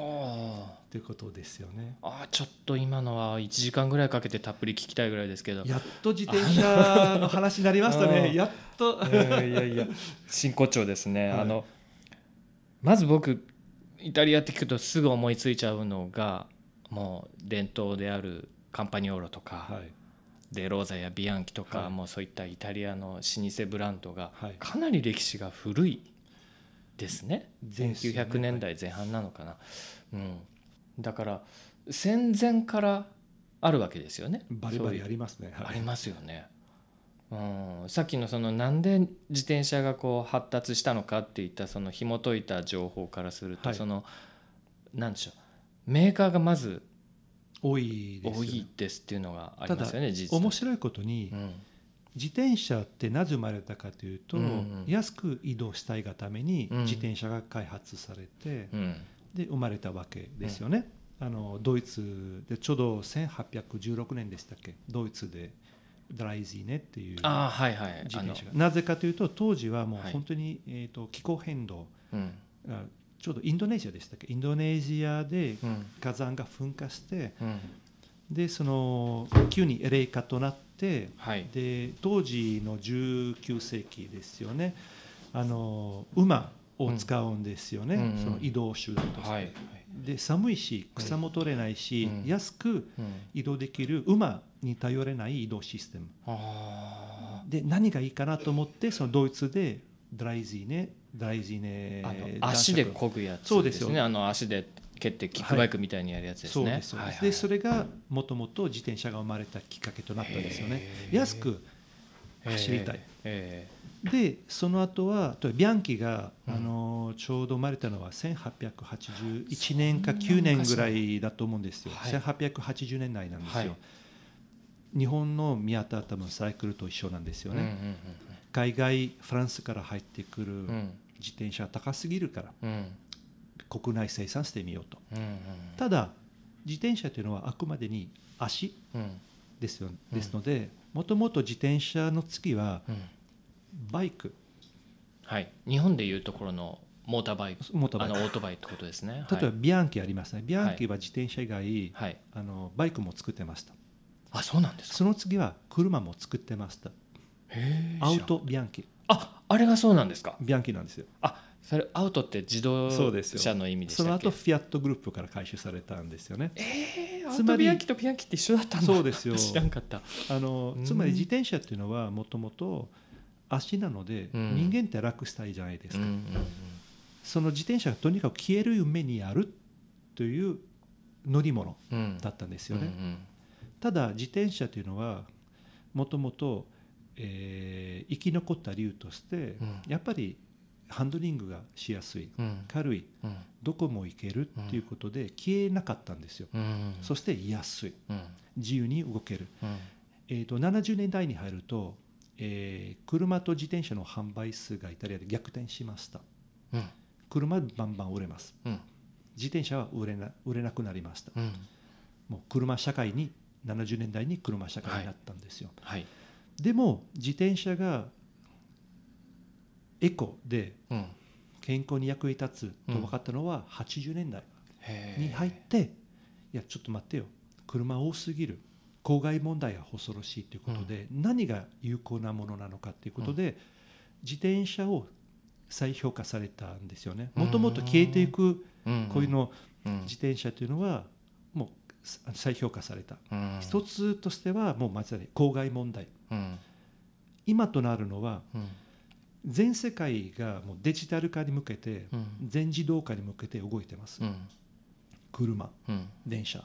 ということですよね。あちょっと今のはいちじかんぐらいかけてたっぷり聞きたいぐらいですけど、やっと自転車の話になりましたねやっと、えー、いやいや真骨頂ですね、はい、あのまず僕イタリアって聞くとすぐ思いついちゃうのがもう伝統であるカンパニオーロとか、はいでローザやビアンキとか、はい、もうそういったイタリアの老舗ブランドがかなり歴史が古いですね、はい、せんきゅうひゃくねんだいぜん半なのかな、うん、だから戦前からあるわけですよね。バリバリありますね、はい、ありますよね、うん、さっきのそのなんで自転車がこう発達したのかっていったその紐解いた情報からすると、はい、そのなんでしょうメーカーがまず多いですよね、多いですっていうのがありますよね。実は面白いことに、うん、自転車ってなぜ生まれたかというと、うんうん、安く移動したいがために自転車が開発されて、うん、で生まれたわけですよね、うん、あのドイツでちょうどせんはっぴゃくじゅうろくねんでしたっけ、ドイツでダイツ っていう自転車が、あ、はいはい、あのなぜかというと当時はもう本当に、はいえー、と気候変動、うんちょうどインドネシアでしたっけ、インドネシアで火山が噴火して、うん、でその急に冷夏となって、はい、で当時のじゅうきゅう世紀ですよね、あの馬を使うんですよね、うんうん、その移動手段として、はい、で寒いし草も取れないし、はい、安く移動できる馬に頼れない移動システム、うんうん、で何がいいかなと思ってそのドイツでドライジーネドイツね、あの足で漕ぐやつですね。そうですよ、あの足で蹴ってキックバイクみたいにやるやつですね、はい、そうです、そうです、はいはい、でそれがもともと自転車が生まれたきっかけとなったんですよね。安く走りたいで、その後はビアンキが、うん、あのちょうど生まれたのはせんはっぴゃくはちじゅういちねんかきゅうねんぐらいだと思うんですよ、はい、せんはっぴゃくはちじゅうねんだいなんですよ、はい、日本の宮田は多分サイクルと一緒なんですよね、うんうんうんうん、海外フランスから入ってくる、うん、自転車は高すぎるから、うん、国内生産してみようと、うんうん、ただ自転車というのはあくまでに足ですよ、うん、ですのでもともと自転車の次はバイク、うん、はい、日本でいうところのモーターバイク、モーターバイク、あのオートバイってことですね。例えばビアンキありますね。ビアンキは自転車以外、はい、あのバイクも作ってました、はい、あ、そうなんですか。その次は車も作ってました。へー、アウトビアンキ、あ、あれがそうなんですか。ビアンキなんですよ。あ、それアウトって自動車の意味でしたっけ。 そ, その後フィアットグループから回収されたんですよね。えー、アウトビアンキとビアンキって一緒だったんだ。そうですよ、知らんかった。あのつまり自転車っていうのはもともと足なので、うん、人間って楽したいじゃないですか、うんうんうん、その自転車がとにかく消える夢にあるという乗り物だったんですよね、うんうんうん、ただ自転車というのはもともとえー、生き残った理由として、うん、やっぱりハンドリングがしやすい、うん、軽い、うん、どこも行けるっていうことで消えなかったんですよ、うん、そして安い、うん、自由に動ける、うん、えーと、ななじゅうねんだいに入ると、えー、車と自転車の販売数がイタリアで逆転しました、うん、車バンバン売れます、うん、自転車は売れな、売れなくなりました、うん、もう車社会にななじゅうねんだいに車社会になったんですよ、はいはい、でも自転車がエコで健康に役に立つと分かったのははちじゅうねんだいに入って、うん、いやちょっと待ってよ、車多すぎる、郊外問題が恐ろしいということで、うん、何が有効なものなのかということで、うん、自転車を再評価されたんですよね。もともと消えていくこういうの、うんうん、自転車というのはもう再評価された、うん、一つとしてはもうまさに郊外問題、うん、今となるのは、うん、全世界がもうデジタル化に向けて、うん、全自動化に向けて動いてます、うん、車、うん、電車、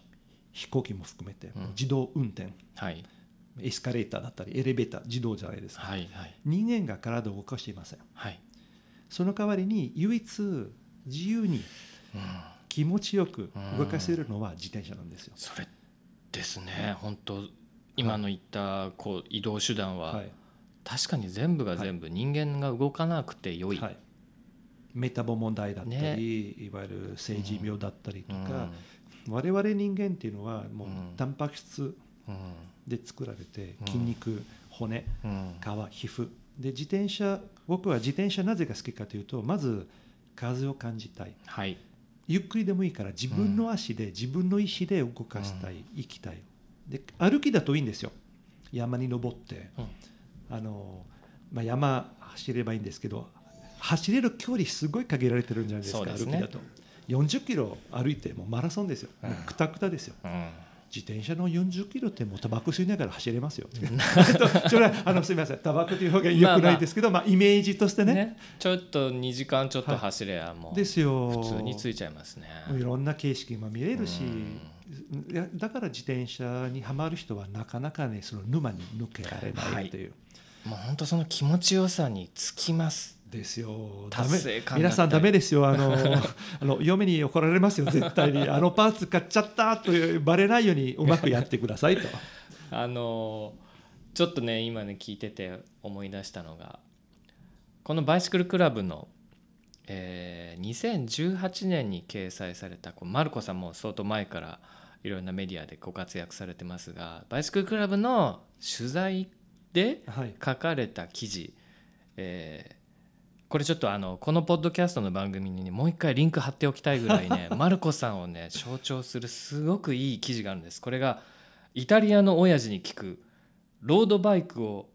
飛行機も含めて、うん、自動運転、はい、エスカレーターだったりエレベーター自動じゃないですか、はいはい、人間が体を動かしていません、はい、その代わりに唯一自由に、うん、気持ちよく動かせるのは自転車なんですよ。それですね、本当今の言ったこう移動手段は、はい、確かに全部が全部人間が動かなくて良い、はい、メタボ問題だったり、ね、いわゆる成人病だったりとか、うん、我々人間っていうのはもうタンパク質で作られて、うん、筋肉、骨、うん、皮、皮膚で自転車、僕は自転車なぜが好きかというと、まず風を感じたい、はい、ゆっくりでもいいから自分の足で自分の意思で動かしたい、うん、行きたいで、歩きだといいんですよ、山に登って、うん、あのまあ、山走ればいいんですけど、走れる距離すごい限られてるんじゃないですか、そうですね、歩きだとよんじゅっキロ歩いてもうマラソンですよ、うん、クタクタですよ、うん、自転車のよんじゅっキロってもうタバコ吸いながら走れますよそれはあのすみません、タバコという表現良くないですけど、まあまあ、イメージとして ね, ねちょっとにじかんちょっと走ればもうですよ、普通についちゃいますね。いろんな景色も見れるし、だから自転車にはまる人はなかなかね、その沼に抜けられないという、はい、もう本当その気持ちよさにつきますですよ。ダメ、皆さんダメですよ、あのあの嫁に怒られますよ絶対にあのパーツ買っちゃったとバレないようにうまくやってくださいとあのちょっとね今ね聞いてて思い出したのが、このバイシクルクラブの、えー、にせんじゅうはちねんに掲載された、こうマルコさんも相当前からいろんなメディアでご活躍されてますが、バイシクルクラブの取材で書かれた記事、はい、えーこれちょっとあのこのポッドキャストの番組に、ね、もう一回リンク貼っておきたいぐらいねマルコさんをね象徴するすごくいい記事があるんです。これがイタリアの親父に聞くロードバイクを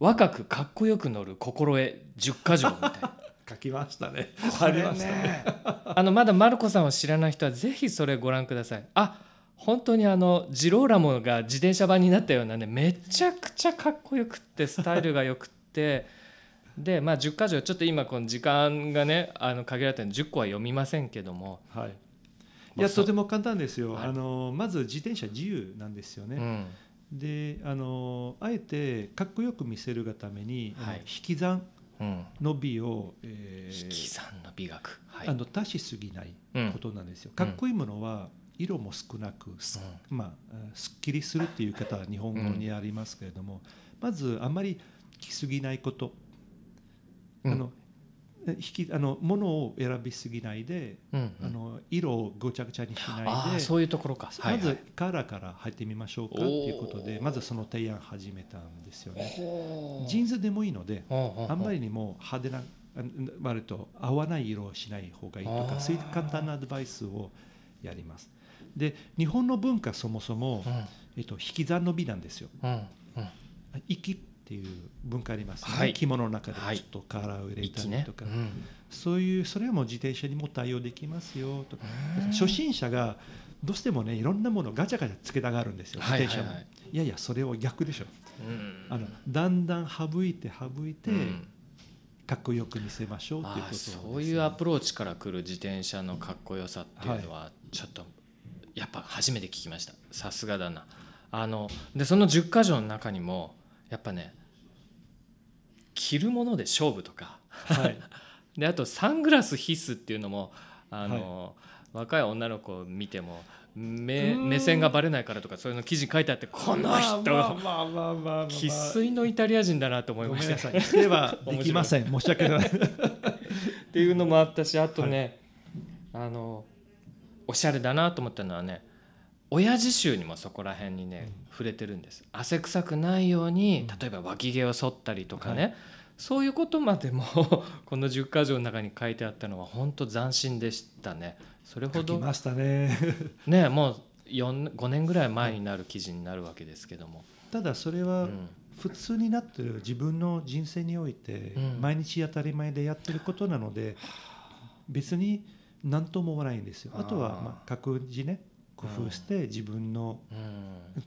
若くかっこよく乗る心得じゅっかじょうみたいな書きましたね。ありましたね。あのまだマルコさんを知らない人はぜひそれご覧ください。あ、本当にあのジローラモが自転車版になったようなね、めちゃくちゃかっこよくってスタイルがよくってで、まあ、じゅっかじょうちょっと今この時間がねあの限られてるのでじゅっこは読みませんけども、はい、いやとても簡単ですよ、はい、あのまず自転車自由なんですよね、うんで あ, のあえてかっこよく見せるがために、はい、引き算の美を、うんえー、引き算の美学、はい、あの足しすぎないことなんですよ、うん、かっこいいものは色も少なく、うんまあ、すっきりするっていう方は日本語にありますけれども、うん、まずあまりきすぎないこと、うん、あの引きあの物を選びすぎないで、うんうん、あの色をごちゃごちゃにしないで、そういうところか、はいはい、まずカラーから入ってみましょうかということでまずその提案始めたんですよね。ジーンズでもいいのであんまりにも派手な割と合わない色をしない方がいいとかそういう簡単なアドバイスをやります。で日本の文化そもそも、うんえっと、引き算の美なんですよ。うんうん、息っていう文化ありますね、はい、着物の中でちょっとカラーを入れたりとか、はいねうん、そういうそれはもう自転車にも対応できますよとか、初心者がどうしてもねいろんなものをガチャガチャつけたがるんですよ自転車も、はいはいはい、いやいやそれを逆でしょ、うん、あのだんだん省いて省いて、うん、かっこよく見せましょうっていうことですね。そういうアプローチから来る自転車のかっこよさっていうのはちょっとやっぱ初めて聞きました。さすがだな。あのでそのじゅっかじょうの中にもやっぱね着るもので勝負とか、はい、であとサングラス必須っていうのもあの、はい、若い女の子を見ても 目, 目線がバレないからとかそういうの記事書いてあってこの人生粋のイタリア人だなと思いました。ごめんなさいではできません申し訳ないっていうのもあったし、あとね、はい、あのおしゃれだなと思ったのはね親父臭にもそこら辺にね、うん、触れてるんです。汗臭くないように例えば脇毛を剃ったりとかね、うんはい、そういうことまでもこのじゅっかじょうの中に書いてあったのは本当斬新でしたね。それほど書きましたねねもうよん、ごねんぐらい前になる記事になるわけですけども、ただそれは普通になってる自分の人生において毎日当たり前でやってることなので、うん、別に何とも思わないんですよ。あとはまあ各自ね工夫して自分の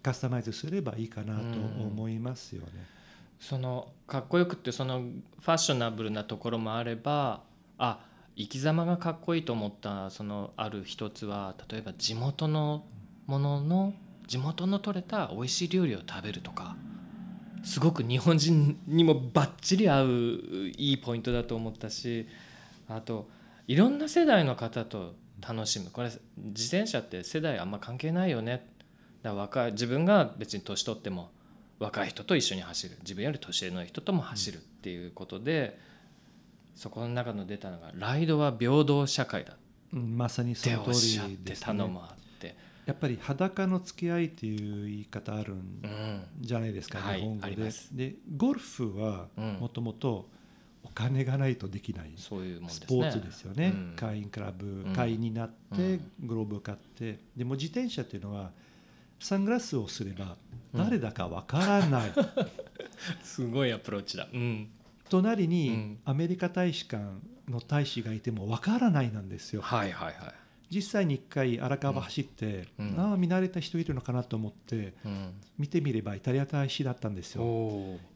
カスタマイズすればいいかなと思いますよね、うんうん、そのかっこよくってそのファッショナブルなところもあれば、あ生き様がかっこいいと思ったそのある一つは例えば地元のものの地元の採れた美味しい料理を食べるとかすごく日本人にもバッチリ合ういいポイントだと思ったし、あといろんな世代の方と楽しむ、これ自転車って世代あんま関係ないよね。だから若い自分が別に年取っても若い人と一緒に走る、自分より年上の人とも走るっていうことで、うん、そこの中の出たのがライドは平等社会だ、うん、まさにその通りですね。っておっしゃってたのもあってやっぱり裸の付き合いっていう言い方あるんじゃないですか、うん、日本語で、はい、あります。でゴルフはもともとお金がないとできないスポーツですよね。会員クラブ会員になってグローブを買って、でも自転車っていうのはサングラスをすれば誰だかわからない、うん、すごいアプローチだ、うん、隣にアメリカ大使館の大使がいてもわからないなんですよ、はいはいはい、実際に一回荒川走って、うん、ああ見慣れた人いるのかなと思って、うん、見てみればイタリア大使だったんですよ。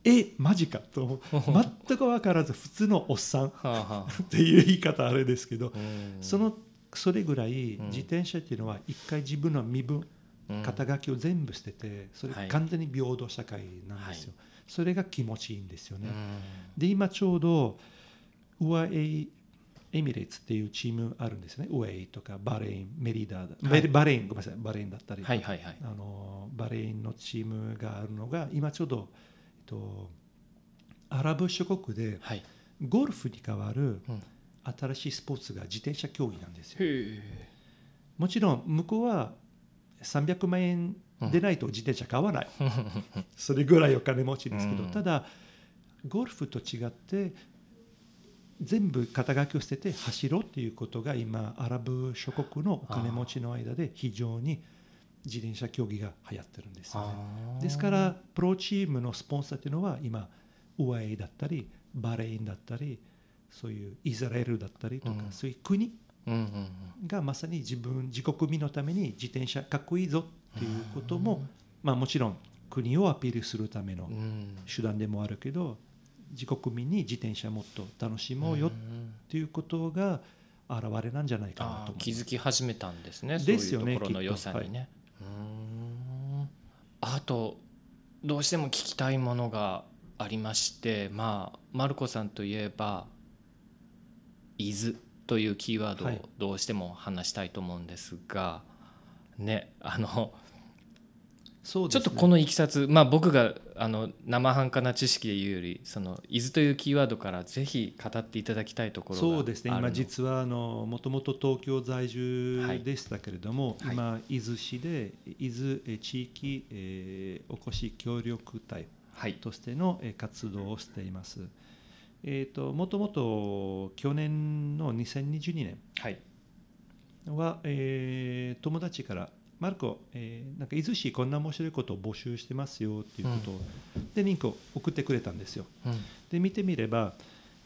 えマジかと全く分からず普通のおっさんっていう言い方あれですけど、うん、そのそれぐらい自転車っていうのは一回自分の身分、うん、肩書きを全部捨ててそれ完全に平等社会なんですよ、はい、それが気持ちいいんですよね、うん、で今ちょうど ユーエーイーエミレッツっていうチームあるんですね。ウェイとかバレイン、メリダ、はい、バレインごめんなさい、バレインだったり、はいはいはい、あのバレインのチームがあるのが今ちょうど、えっと、アラブ諸国でゴルフに代わる新しいスポーツが自転車競技なんですよ、うん、もちろん向こうはさんびゃくまんえんでないと自転車買わない、うん、それぐらいお金持ちですけど、うん、ただゴルフと違って全部肩書きを捨てて走ろうっていうことが今アラブ諸国のお金持ちの間で非常に自転車競技が流行ってるんですよね。ですからプロチームのスポンサーというのは今ユーエーイー だったりバレインだったりそういうイスラエルだったりとか、うん、そういう国がまさに自分自国民のために自転車かっこいいぞっていうことも、うんまあ、もちろん国をアピールするための手段でもあるけど、自国民に自転車もっと楽しもうよっていうことが現れなんじゃないかなと思います。気づき始めたんですね。ですよね、そういうところの良さにね、はい、うーんあとどうしても聞きたいものがありまして、まあ、マルコさんといえば伊豆というキーワードをどうしても話したいと思うんですが、はい、ね、あのそうですね、ちょっとこのいきさつ、まあ、僕があの生半可な知識で言うよりその伊豆というキーワードからぜひ語っていただきたいところがあるの。そうですね、今実はもともと東京在住でしたけれども、はい、今伊豆市で伊豆地域、えー、おこし協力隊としての活動をしています、はい、えーと、もともと去年のにせんにじゅうにねんは、はい、えー、友達からマルコ、えー、なんか伊豆市こんな面白いことを募集してますよっていうことを、うん、でリンクを送ってくれたんですよ、うん、で見てみれば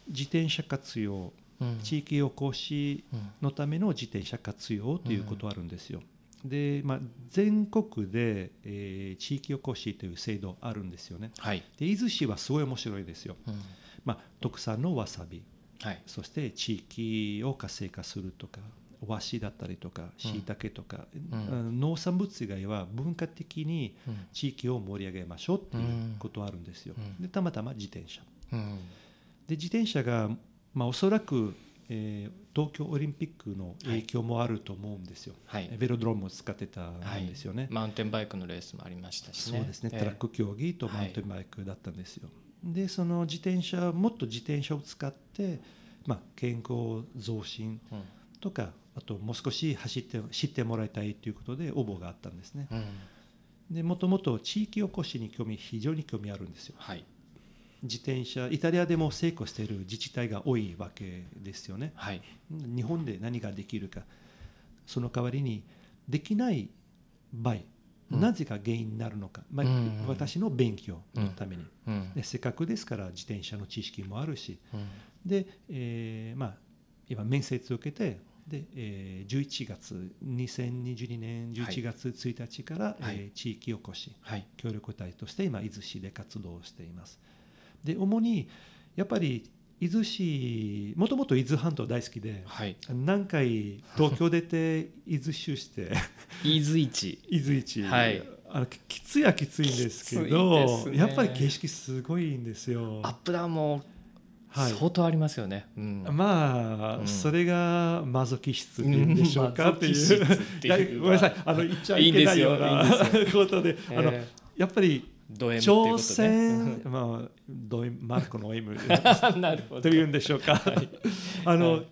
自転車活用、うん、地域おこしのための自転車活用ということあるんですよ、うん、で、まあ、全国で、えー、地域おこしという制度あるんですよね、はい、で伊豆市はすごい面白いですよ、うんまあ、特産のわさび、はい、そして地域を活性化するとか和紙だったりとかしいたけとか、うん、農産物以外は文化的に地域を盛り上げましょうっていうことはあるんですよ、うん、でたまたま自転車、うん、で自転車が、まあ、おそらく、えー、東京オリンピックの影響もあると思うんですよ、はい、ベロドロームを使ってたんですよね、はい、マウンテンバイクのレースもありましたしね。そうですね、トラック競技とマウンテンバイクだったんですよ、はい、でその自転車もっと自転車を使って、まあ、健康増進とか、うんあともう少し走って知ってもらいたいということで応募があったんですね、うん、でもともと地域おこしに興味非常に興味あるんですよ、はい、自転車イタリアでも成功している自治体が多いわけですよね、はい、日本で何ができるかその代わりにできない場合、うん、なぜが原因になるのか、まあうん、私の勉強のために、うんうん、でせっかくですから自転車の知識もあるし、うん、で、えーまあ、今面接を受けてでえー、じゅういちがつにせんにじゅうにねんじゅういちがつついたちから、はいえー、地域おこし、はい、協力隊として今伊豆市で活動しています。で主にやっぱり伊豆市もともと伊豆半島大好きで、はい、何回東京出て伊豆市して伊豆市伊豆市、はい、あのきついはきついんですけどす、ね、やっぱり景色すごいんですよ。アップダウンもはい、相当ありますよね、うん、まあ、うん、それがマゾキ質でしょうかっていうごめんなさいあの言っちゃいけないようなことで、あのやっぱり挑戦まあドエマルコの M というんでしょうか、はい、あの、はい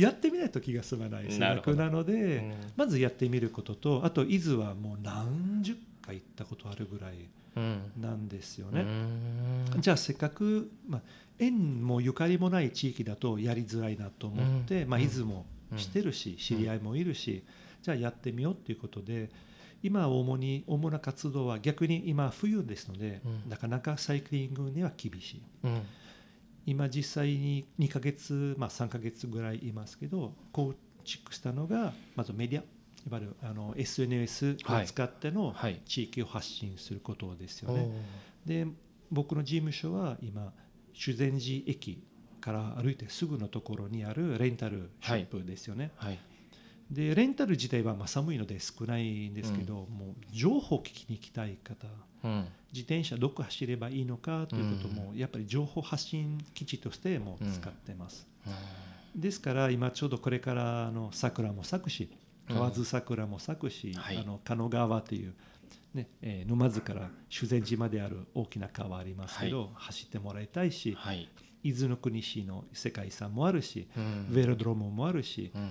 やってみないと気が済まないなので、うん、まずやってみることと、あと伊豆はもう何十回行ったことあるぐらいなんですよね、うん、じゃあせっかく、まあ、縁もゆかりもない地域だとやりづらいなと思って、うんまあ、伊豆もしてるし、うん、知り合いもいるし、うん、じゃあやってみようということで今主に主な活動は逆に今冬ですので、うん、なかなかサイクリングには厳しい、うん今実際ににかげつ、まあ、さんかげつぐらいいますけど構築したのがまずメディアいわゆるあの エスエヌエス を使っての地域を発信することですよね、はいはい、で僕の事務所は今修善寺駅から歩いてすぐのところにあるレンタルショップですよね、はいはい、でレンタル自体はまあ寒いので少ないんですけど、うん、もう情報を聞きに行きたい方、うん、自転車どこ走ればいいのかということも、うん、やっぱり情報発信基地としても使ってます、うん、ですから今ちょうどこれからあの桜も咲くし河津桜も咲くし、うんはい、あの狩野川という、ねえー、沼津から修善寺まである大きな川ありますけど、はい、走ってもらいたいし、はい、伊豆の国市の世界遺産もあるし、うん、ベロドロームもあるし、うん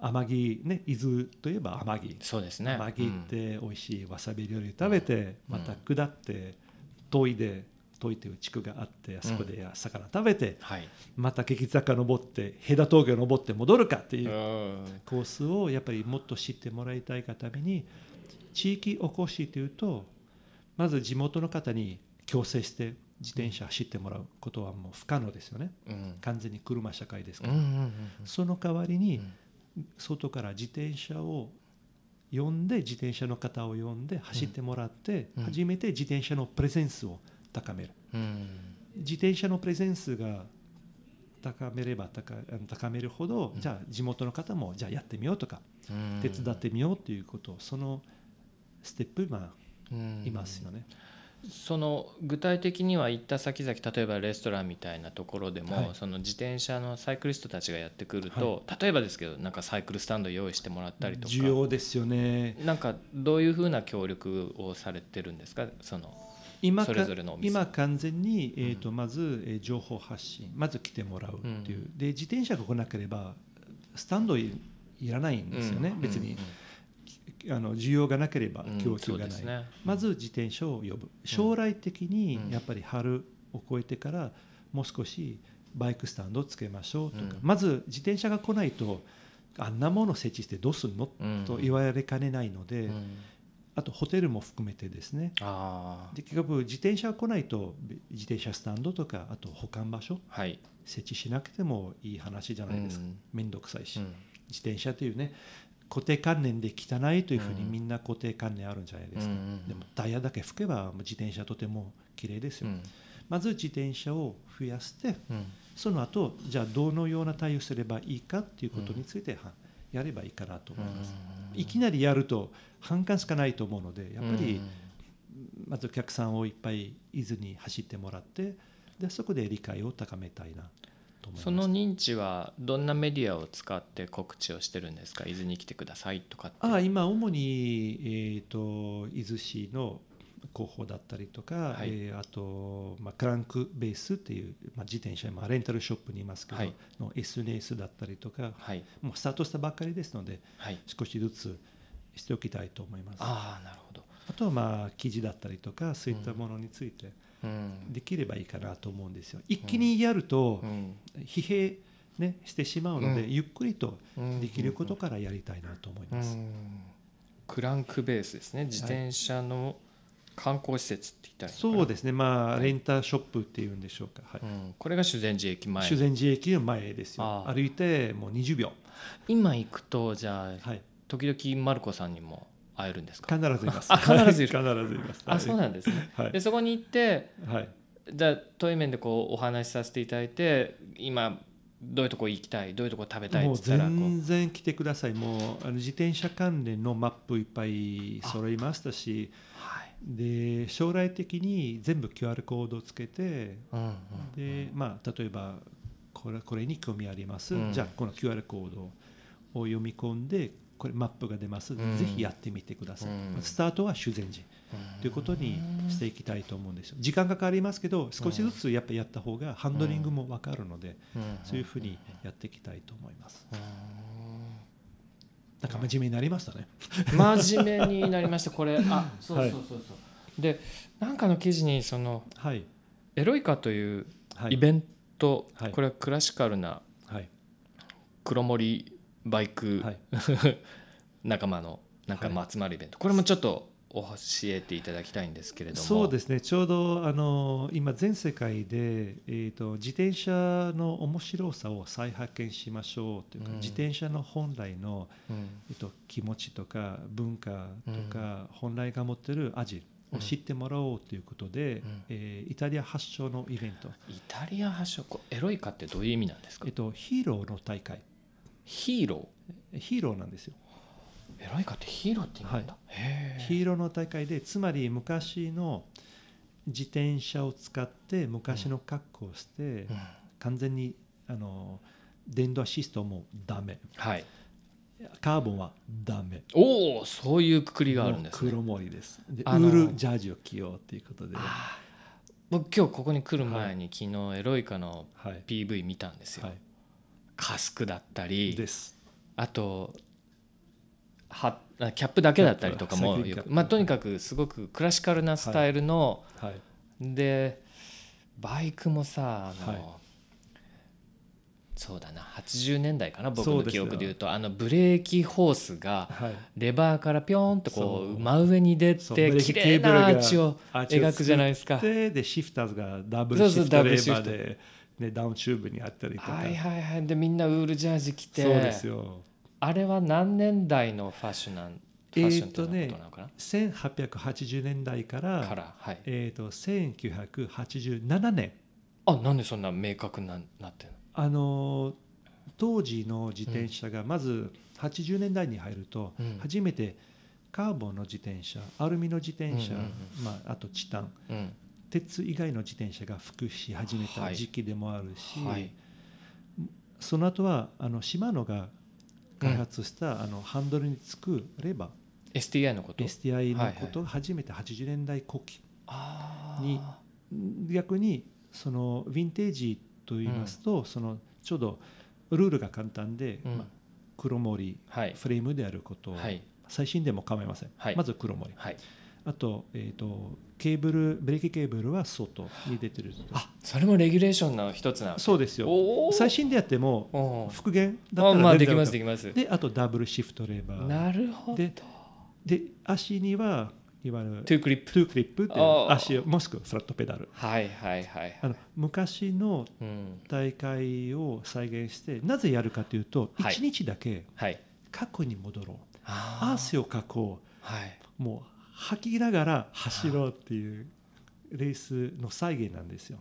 天城ね、伊豆といえば天城そうです、ね、天城って美味しいわさび料理食べて、うん、また下って遠いで遠いという地区があってあそこで魚食べて、うんはい、また激坂登って戸田峠登って戻るかっていうコースをやっぱりもっと知ってもらいたいがために地域おこしというとまず地元の方に強制して自転車走ってもらうことはもう不可能ですよね、うん、完全に車社会ですから、うんうんうんうん、その代わりに外から自転車を呼んで自転車の方を呼んで走ってもらって初めて自転車のプレゼンスを高める、うんうん、自転車のプレゼンスが高めれば 高, 高めるほど、うん、じゃあ地元の方もじゃあやってみようとか、うん、手伝ってみようということそのステップまあ、うん、いますよね。その具体的には行った先々例えばレストランみたいなところでも、はい、その自転車のサイクリストたちがやってくると、はい、例えばですけどなんかサイクルスタンド用意してもらったりとか重要ですよね。なんかどういうふうな協力をされてるんですかその今, それぞれのお店今完全に、えーとうん、まず、えー、情報発信まず来てもらうっていう、うん、で自転車が来なければスタンド い, いらないんですよね、うん、別に、うん、あの需要がなければ供給がない、うんね、まず自転車を呼ぶ将来的にやっぱり春を越えてからもう少しバイクスタンドをつけましょうとか、うん、まず自転車が来ないとあんなもの設置してどうするの、うん、と言われかねないので、うんあとホテルも含めてですねあで結局自転車が来ないと自転車スタンドとかあと保管場所、はい、設置しなくてもいい話じゃないですか、うん、めんどくさいし、うん、自転車というね固定観念で汚いというふうにみんな固定観念あるんじゃないですか、うん、でもタイヤだけ拭けば自転車とても綺麗ですよ、うん、まず自転車を増やして、うん、その後じゃあどのような対応すればいいかということについて、うんやればいいかなと思います。いきなりやると反感しかないと思うのでやっぱりまずお客さんをいっぱい伊豆に走ってもらってでそこで理解を高めたいなと思います。その認知はどんなメディアを使って告知をしてるんですか伊豆に来てくださいとかってああ今主に、えー、と伊豆市の広報だったりとか、はいえー、あと、まあ、クランクベースっていう、まあ、自転車、まあ、レンタルショップにいますけど、はい、の エスエヌエス だったりとか、はい、もうスタートしたばっかりですので、はい、少しずつしておきたいと思います。あー、なるほど。あとはまあ記事だったりとかそういったものについてできればいいかなと思うんですよ、うん、一気にやると疲弊、ね、してしまうので、うん、ゆっくりとできることからやりたいなと思います、うんうんうん、クランクベースですね自転車の、はい観光施設って言ったらいいのかなそうですね、まあ、レンタショップっていうんでしょうか、はいうん、これが修善寺駅前修善寺駅の前ですよ歩いてもうにじゅうびょう今行くとじゃあ、はい、時々マルコさんにも会えるんですか必ずいますあ必ずいる、はい、必ずいます、はい、あそうなんですね、はい、でそこに行って、はい、じゃあ対面でこうお話しさせていただいて今どういうとこ行きたいどういうとこ食べたいって言ったらもう全然来てくださいもうあの自転車関連のマップいっぱい揃いましたしで将来的に全部 キューアール コードをつけて、うんうんうんでまあ、例えばこ れ, これに興味あります、うん、じゃあこの キューアール コードを読み込んでこれマップが出ます、うん、ぜひやってみてください、うん、スタートは修善寺、うん、ということにしていきたいと思うんですよ時間がかかりますけど少しずつやっぱやった方がハンドリングも分かるので、うん、そういうふうにやっていきたいと思います、うんなんか真面目になりましたね真面目になりましたこれあそうそうそうそう、はい、でなんかの記事にその、はい、エロイカというイベント、はい、これはクラシカルな黒森バイク、はい、仲間のなんか集まるイベント、はい、これもちょっと教えていただきたいんですけれどもそうですねちょうどあの今全世界で、えーと、自転車の面白さを再発見しましょうというか、うん、自転車の本来の、うんえーと、気持ちとか文化とか、うん、本来が持っている味を知ってもらおうということで、うんえー、イタリア発祥のイベントイタリア発祥エロイカってどういう意味なんですか、えーと、ヒーローの大会ヒーローヒーローなんですよエロイカってヒーローって言うんだ、はい、へーヒーローの大会でつまり昔の自転車を使って昔の格好をして、うん、完全にあの電動アシストもダメ、はい、カーボンはダメおおそういうくくりがあるんですね黒森ですでウールジャージを着ようということで僕今日ここに来る前に、はい、昨日エロイカの ピーブイ 見たんですよ、はい、カスクだったりですあとはキャップだけだったりとかもよく、まあ、とにかくすごくクラシカルなスタイルの、はいはい、でバイクもさあの、はい、そうだな、はちじゅうねんだいかな、僕の記憶でいうと、あのブレーキホースがレバーからピョーンとこう真上に出て綺麗なアーチを描くじゃないですか。でシフターがダブルシフトレバーで、ね、ダウンチューブにあったりとか、はいはいはい、でみんなウールジャージ着て、そうですよ。あれは何年代のファッションなん、えーとね、せんはっぴゃくはちじゅうねんだいから、から、はい、えーと、せんきゅうひゃくはちじゅうななねん。あ、なんでそんな明確になってるの？あの当時の自転車がまずはちじゅうねんだいに入ると、うん、初めてカーボンの自転車、アルミの自転車、うんうんうん、まあ、あとチタン、うん、鉄以外の自転車が普及し始めた時期でもあるし、はいはい、その後はあのシマノが開発した、うん、あのハンドルにつくレバー、エスティーアイ のこと エスティーアイ のことが初めてはちじゅうねんだいこう期に、逆にそのヴィンテージと言いますと、うん、そのちょうどルールが簡単で、うん、まあ、黒盛り、はい、フレームであることを、はい、最新でも構いません、はい、まず黒盛り、はい、あ と,、えー、とケーブル、ブレーキケーブルは外に出てる。あ、それもレギュレーションの一つなの。そうですよ。最新でやっても復元だったら、まあ、できますできます。であとダブルシフトレバー、なるほど。 で, で足にはいわゆるトゥークリップ、トゥークリップって足を、もしくはフラットペダル、はいはいはいはい、あの昔の大会を再現して、うん、なぜやるかというと、はい、いちにちだけ過去に戻ろう、はい、汗をかこう、はい、もう吐きながら走ろうっていうレースの再現なんですよ。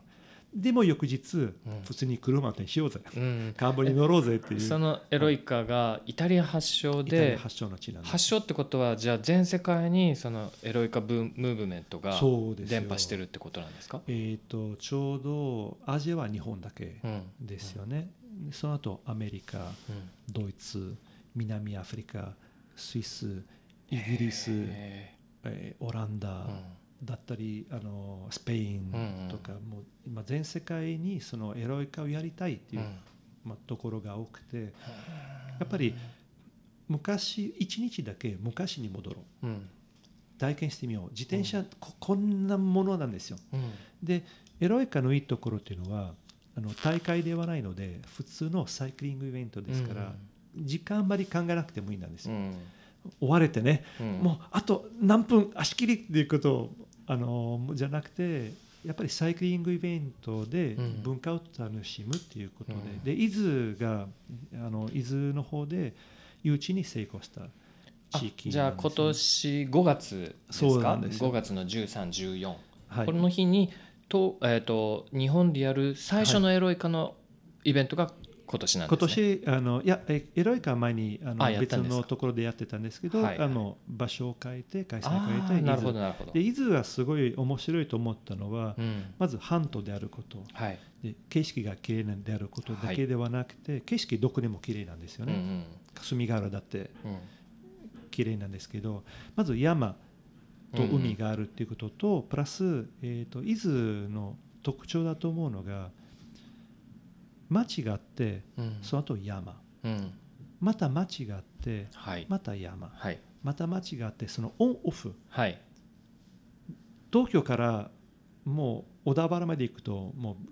でも翌日普通に車運転しようぜ、うん、カーボンに乗ろうぜっていう。そのエロイカがイタリア発祥で、イタリア発祥の地なんです。発祥ってことはじゃあ全世界にそのエロイカムーブメントが伝播してるってことなんですか？えーと、ちょうどアジアは日本だけですよね、うんうん、その後アメリカ、うん、ドイツ、南アフリカ、スイス、イギリス、えーえー、オランダ、うん、だったりあのスペインとか、うんうん、もう今全世界にそのエロイカをやりたいっていう、うん、まあ、ところが多くて、やっぱり昔一日だけ昔に戻ろう、うん、体験してみよう、自転車、うん、こ, こんなものなんですよ、うん、でエロイカのいいところっていうのはあの大会ではないので普通のサイクリングイベントですから、うん、時間あんまり考えなくてもいいんですよ、うん、追われてね、うん、もうあと何分足切りっていうことをあのじゃなくて、やっぱりサイクリングイベントで文化を楽しむっていうことで、うん、で伊豆があの伊豆の方で誘致に成功した地域、ね、じゃあ今年ごがつですか？そうなんですよ。ごがつのじゅうさん、じゅうよん、はい、この日にと、えーと、日本でやる最初のエロイカのイベントが今年なんですね。今年あのいやエロイカは前にあのあ別のところでやってたんですけど、はいはい、あの場所を変えて開催を変えて、なるほどなるほど。で伊豆はすごい面白いと思ったのは、うん、まず半島であること、はい、で景色が綺麗なんであることだけではなくて、はい、景色どこでも綺麗なんですよね、うんうん、霞ヶ浦だって綺麗なんですけど、まず山と海があるっていうことと、うんうん、プラス、えーと、伊豆の特徴だと思うのが町があって、うん、その後山、うん、また町があって、はい、また山、はい、また町があって、そのオンオフ、はい、東京からもう小田原まで行くともう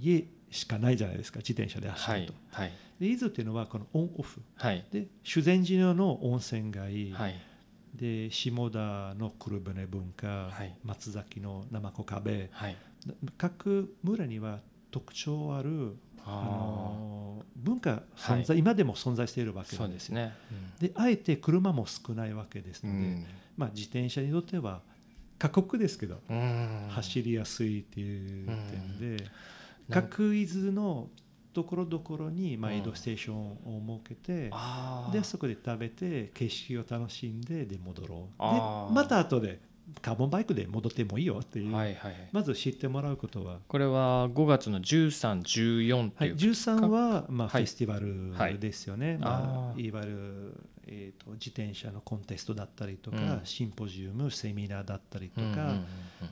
家しかないじゃないですか、自転車で走ると、はいはい、で伊豆っていうのはこのオンオフ、はい、で修善寺の温泉街、はい、で下田の黒船文化、はい、松崎のナマコ壁、はい、各村には特徴あるあの文化存在、はい、今でも存在しているわけなんですよ。そうですね、うん、であえて車も少ないわけですので、うん、まあ、自転車にとっては過酷ですけど、うん、走りやすいという点で、うん、各伊豆のところどころに、まあ、移動ステーションを設けて、うん、でそこで食べて景色を楽しんで、で戻ろう、でまた後でカーボンバイクで戻ってもいいよっていう、はいはいはい、まず知ってもらうことは。これはごがつのじゅうさん、じゅうよんっていう、はい、じゅうさんはまあフェスティバルですよね、はいはい、まあ、いわゆる、えーと、自転車のコンテストだったりとか、うん、シンポジウム、セミナーだったりとか、うんうんうんうん、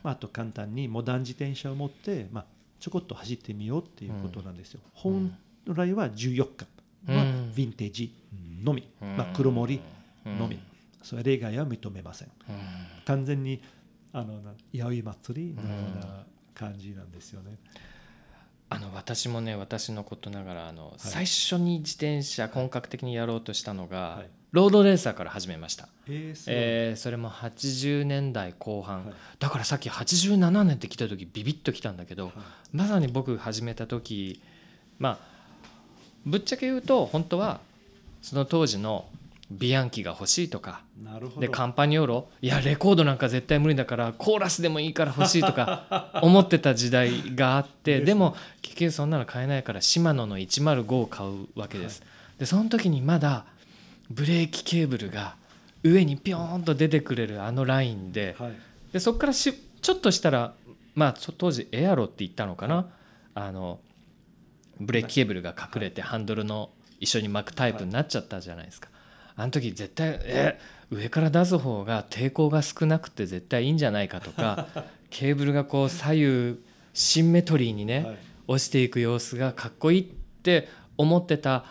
まあ、あと簡単にモダン自転車を持って、まあ、ちょこっと走ってみようっていうことなんですよ、うん、本来はじゅうよっかはヴィンテージのみ、うん、まあ、黒森のみ、うんうん、それ例外は認めません、うん、完全にあの八百祭りのような感じなんですよね、あの私もね、私のことながらあの、はい、最初に自転車本格的にやろうとしたのが、はい、ロードレーサーから始めました、えーえー、それもはちじゅうねんだいこう半、はい、だからさっきはちじゅうななねんって来た時ビビッと来たんだけど、はい、まさに僕始めた時、まあぶっちゃけ言うと本当はその当時のビアンキが欲しいとか、なるほど、でカンパニオロ、いやレコードなんか絶対無理だからコーラスでもいいから欲しいとか思ってた時代があってでも結局そんなの買えないからシマノのいちまるごを買うわけです、はい、でその時にまだブレーキケーブルが上にピョーンと出てくれるあのライン で,、はい、でそこからしちょっとしたら、まあ当時エアロって言ったのかな、あのブレーキケーブルが隠れてハンドルの一緒に巻くタイプになっちゃったじゃないですか。あの時絶対え上から出す方が抵抗が少なくて絶対いいんじゃないかとかケーブルがこう左右シンメトリーにね落ちていく様子がかっこいいって思ってた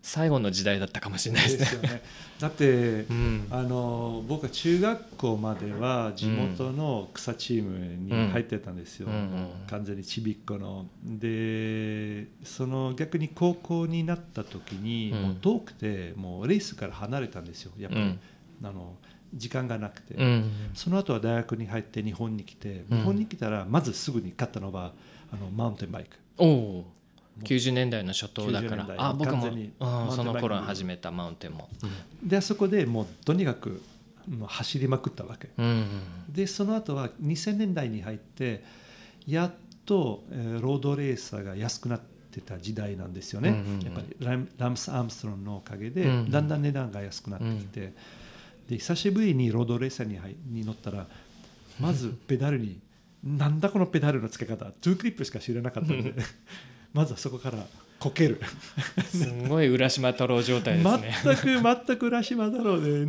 最後の時代だったかもしれないですね。ですよね。だって、うん、あの僕は中学校までは地元の草チームに入ってたんですよ、うんうん、完全にちびっこので、その逆に高校になった時に、うん、もう遠くてもうレースから離れたんですよやっぱり、うん、あの時間がなくて、うん、その後は大学に入って日本に来て、日本に来たらまずすぐに買ったのはあのマウンテンバイク。おきゅうじゅうねんだいの初頭だから、あ僕もその頃始めたマウンテンも、うん、であそこでもうとにかくもう走りまくったわけ、うんうん、でその後はにせんねんだいに入ってやっと、えー、ロードレーサーが安くなってた時代なんですよね、うんうんうん、やっぱりラム、ラムス・アームストロンのおかげで、うんうん、だんだん値段が安くなってきて、うんうん、で久しぶりにロードレーサーに、に乗ったらまずペダルになんだこのペダルの付け方ツークリップしか知らなかったんでまずはそこからこけるすごい浦島太郎状態ですね全く全く浦島太郎で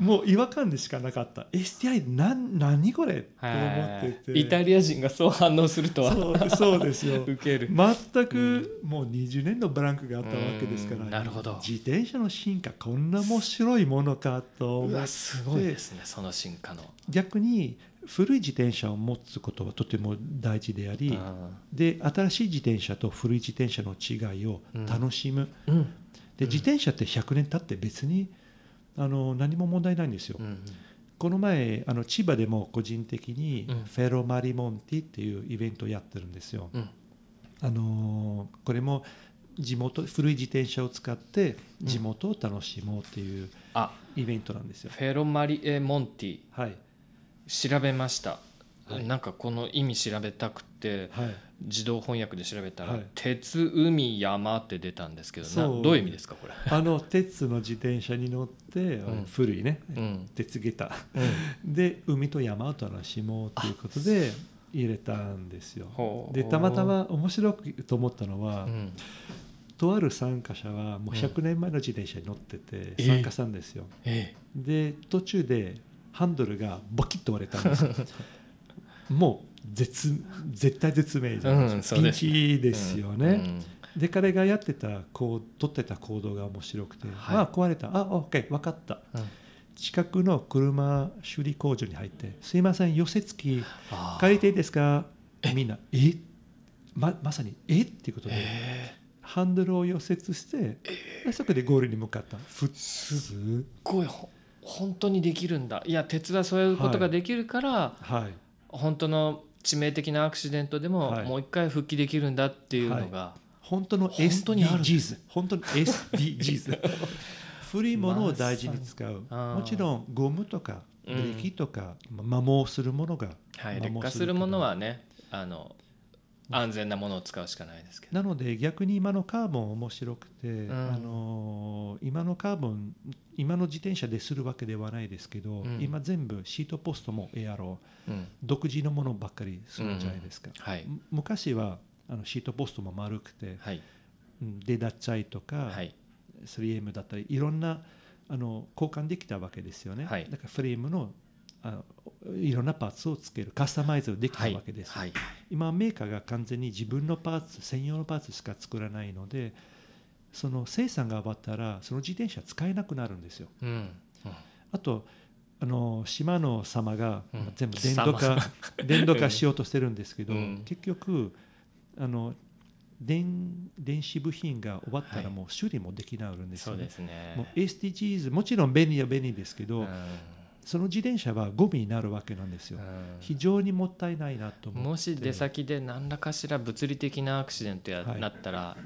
もう違和感でしかなかった エスティーアイ な何これって思っててイタリア人がそう反応するとはそう、そうですよウケる全くもうにじゅうねんのブランクがあったわけですから、うん、なるほど自転車の進化こんな面白いものかと思ってうわすごいですねその進化の逆に古い自転車を持つことはとても大事でありで新しい自転車と古い自転車の違いを楽しむ、うんうん、で自転車ってひゃくねん経って別にあの何も問題ないんですよ、うん、この前あの千葉でも個人的にフェロマリモンティっていうイベントをやってるんですよ、うん、あのこれも地元古い自転車を使って地元を楽しもうっていうイベントなんですよ、うん、フェロマリエモンティはい調べました、はい、なんかこの意味調べたくて、はい、自動翻訳で調べたら、はい、鉄海山って出たんですけどなどういう意味ですかこれあの鉄の自転車に乗って、うん、古いね、うん、鉄下駄、うん、で海と山を楽しもうということで入れたんですよでたまたま面白いと思ったのは、うん、とある参加者はもうひゃくねんまえの自転車に乗ってて参加したんですよ、えーえー、で途中でハンドルがボキッと割れたんですもう 絶, 絶対絶命じゃないですか、うん、ピンチですよね、うんうん、で彼がやってたこう取ってた行動が面白くて、はい、あ壊れたあ OK 分かった、うん、近くの車修理工場に入ってすいません寄せ付き借りていいですかみんなえ ま, まさにえっていうことで、えーハンドルを寄せ付して、えー、そこでゴールに向かった普通すごい本当にできるんだいや鉄はそういうことができるから、はいはい、本当の致命的なアクシデントでも、はい、もう一回復帰できるんだっていうのが、はい、本当の エスディージーズ 本当に エスディージーズ 古いものを大事に使う、まあ、もちろんゴムとかブレーキとか、うん、摩耗するものが、はい、劣化するものはねあの安全なものを使うしかないですけどなので逆に今のカーボン面白くて、うん、あの今のカーボン今の自転車でするわけではないですけど、うん、今全部シートポストもエアロ、うん、独自のものばっかりするじゃないですか、うんはい、昔はあのシートポストも丸くて、はい、デダッチャイとか、はい、スリーエム だったりいろんなあの交換できたわけですよね、はい、だからフレームのあのいろんなパーツをつけるカスタマイズできたわけです、はいはい、今メーカーが完全に自分のパーツ専用のパーツしか作らないのでその生産が終わったらその自転車使えなくなるんですよ、うんうん、あとあの島野様が全部電動化、うん、電動化しようとしてるんですけど、うん、結局あの電, 電子部品が終わったらもう修理もできなくなるんですよ ね,、はい、そうですね。もう エスディージーズ もちろん便利は便利ですけど、うん、その自転車はゴミになるわけなんですよ、うん、非常にもったいないなと思って。もし出先で何らかしら物理的なアクシデントや、はい、なったら、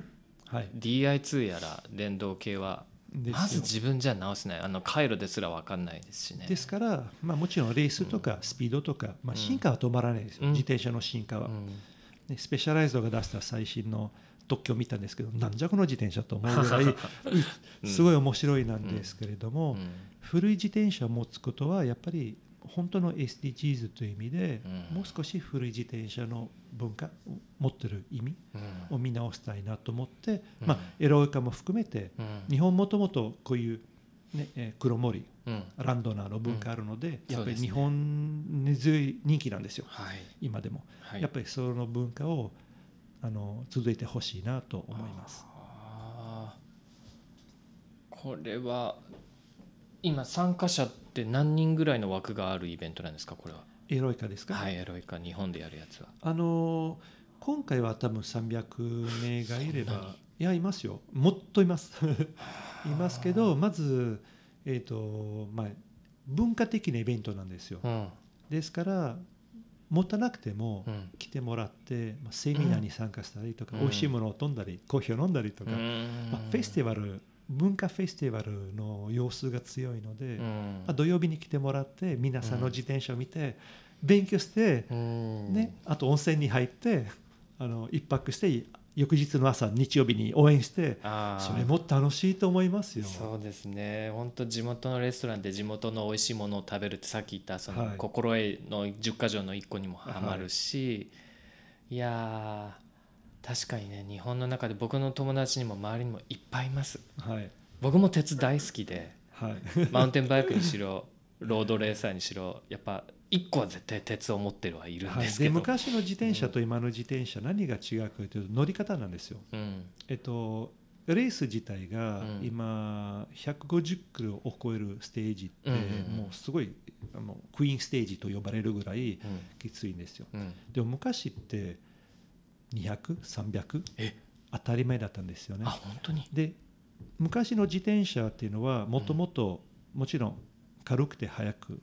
はい、ディーアイツー やら電動系はまず自分じゃ直せない、あの回路ですら分かんないですしね。ですから、まあ、もちろんレースとかスピードとか、うんまあ、進化は止まらないですよ、うん、自転車の進化は、うんね、スペシャライズドが出した最新の特許を見たんですけど、なんじゃこの自転車と思うぐらいすごい面白いなんですけれども、うんうん、古い自転車を持つことはやっぱり本当の エスディージーズ という意味で、うん、もう少し古い自転車の文化持ってる意味を見直したいなと思って、うんまあ、エロイカも含めて、うん、日本もともとこういう、ね、黒森、うん、ランドナーの文化あるので、うん、やっぱり日本根強い人気なんですよ、はい、今でも、はい、やっぱりその文化をあの続いてほしいなと思います。あこれは今参加者って何人ぐらいの枠があるイベントなんですか？これはエロイカですか？はい、エロイカ日本でやるやつはあの今回は多分さんびゃくめいがいればいやいますよ、もっといますいますけど、まず、えーとまあ、文化的なイベントなんですよ、うん、ですから持たなくても来てもらって、まあ、セミナーに参加したりとか、うん、美味しいものを飲んだりコーヒーを飲んだりとか、うんまあ、フェスティバル文化フェスティバルの様子が強いので、うんまあ、土曜日に来てもらって皆さんの自転車を見て勉強して、うんね、あと温泉に入ってあの一泊して翌日の朝日曜日に応援して、それも楽しいと思いますよ。そうですね、本当地元のレストランで地元の美味しいものを食べるってさっき言ったその心得のじゅっかじょうのいっこにもはまるし、はい、いや確かにね、日本の中で僕の友達にも周りにもいっぱいいます、はい、僕も鉄大好きで、はい、マウンテンバイクにしろロードレーサーにしろやっぱいっこは絶対鉄を持ってるはいるんですけど、はい、で昔の自転車と今の自転車、うん、何が違うかというと乗り方なんですよ、うんえっと、レース自体が今ひゃくごじゅっキロを超えるステージってもうすごいあのクイーンステージと呼ばれるぐらいきついんですよ、うんうん、でも昔ってにひゃく、さんびゃく当たり前だったんですよね。あ本当に。で昔の自転車っていうのはもともともちろん軽くて速く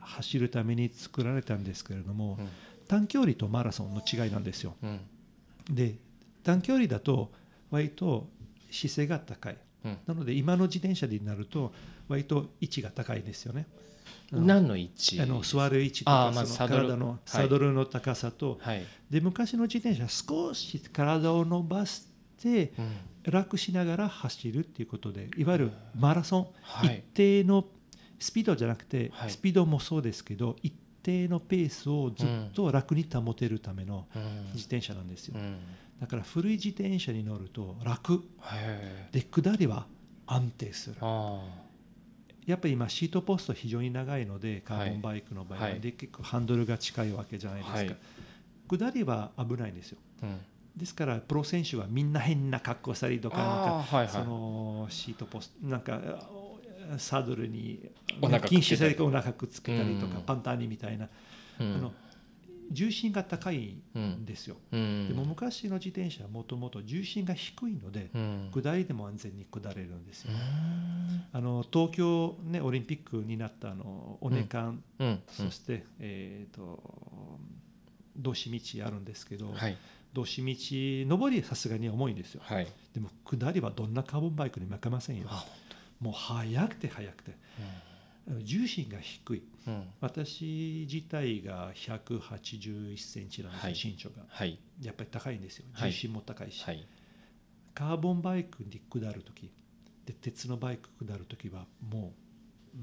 走るために作られたんですけれども、うん、短距離とマラソンの違いなんですよ、うん、で短距離だと割と姿勢が高い、うん、なので今の自転車になると割と位置が高いですよね。何の位置？あの座る位置とか、まあ、その体のサドルの高さと、はい、で昔の自転車は少し体を伸ばして楽しながら走るっていうことで、いわゆるマラソン、はい、一定のスピードじゃなくて、はい、スピードもそうですけど一定のペースをずっと楽に保てるための自転車なんですよ、うんうん、だから古い自転車に乗ると楽、はい、で下りは安定する。あやっぱり今シートポスト非常に長いのでカーボンバイクの場合は、はい、で結構ハンドルが近いわけじゃないですか、はい、下りは危ないんですよ、うん、ですからプロ選手はみんな変な格好したりとか、なんか、はいはい、そのシートポストなんかサドルに禁止されてお腹くっつけたりとか、うん、パンターニみたいな、うん、あの重心が高いんですよ、うん、でも昔の自転車はもともと重心が低いので、うん、下りでも安全に下れるんですよ、うん、あの東京、ね、オリンピックになったあの尾根間、うんうん、そして、えー、と道志道あるんですけど、はい、道志道上りさすがに重いんですよ、はい、でも下りはどんなカーボンバイクに負けませんよ。もう速くて速くて、うん、重心が低い、うん、私自体がひゃくはちじゅういちセンチなんです、はい、身長が、はい、やっぱり高いんですよ、重心も高いし、はい、カーボンバイクに下るときで鉄のバイク下るときはも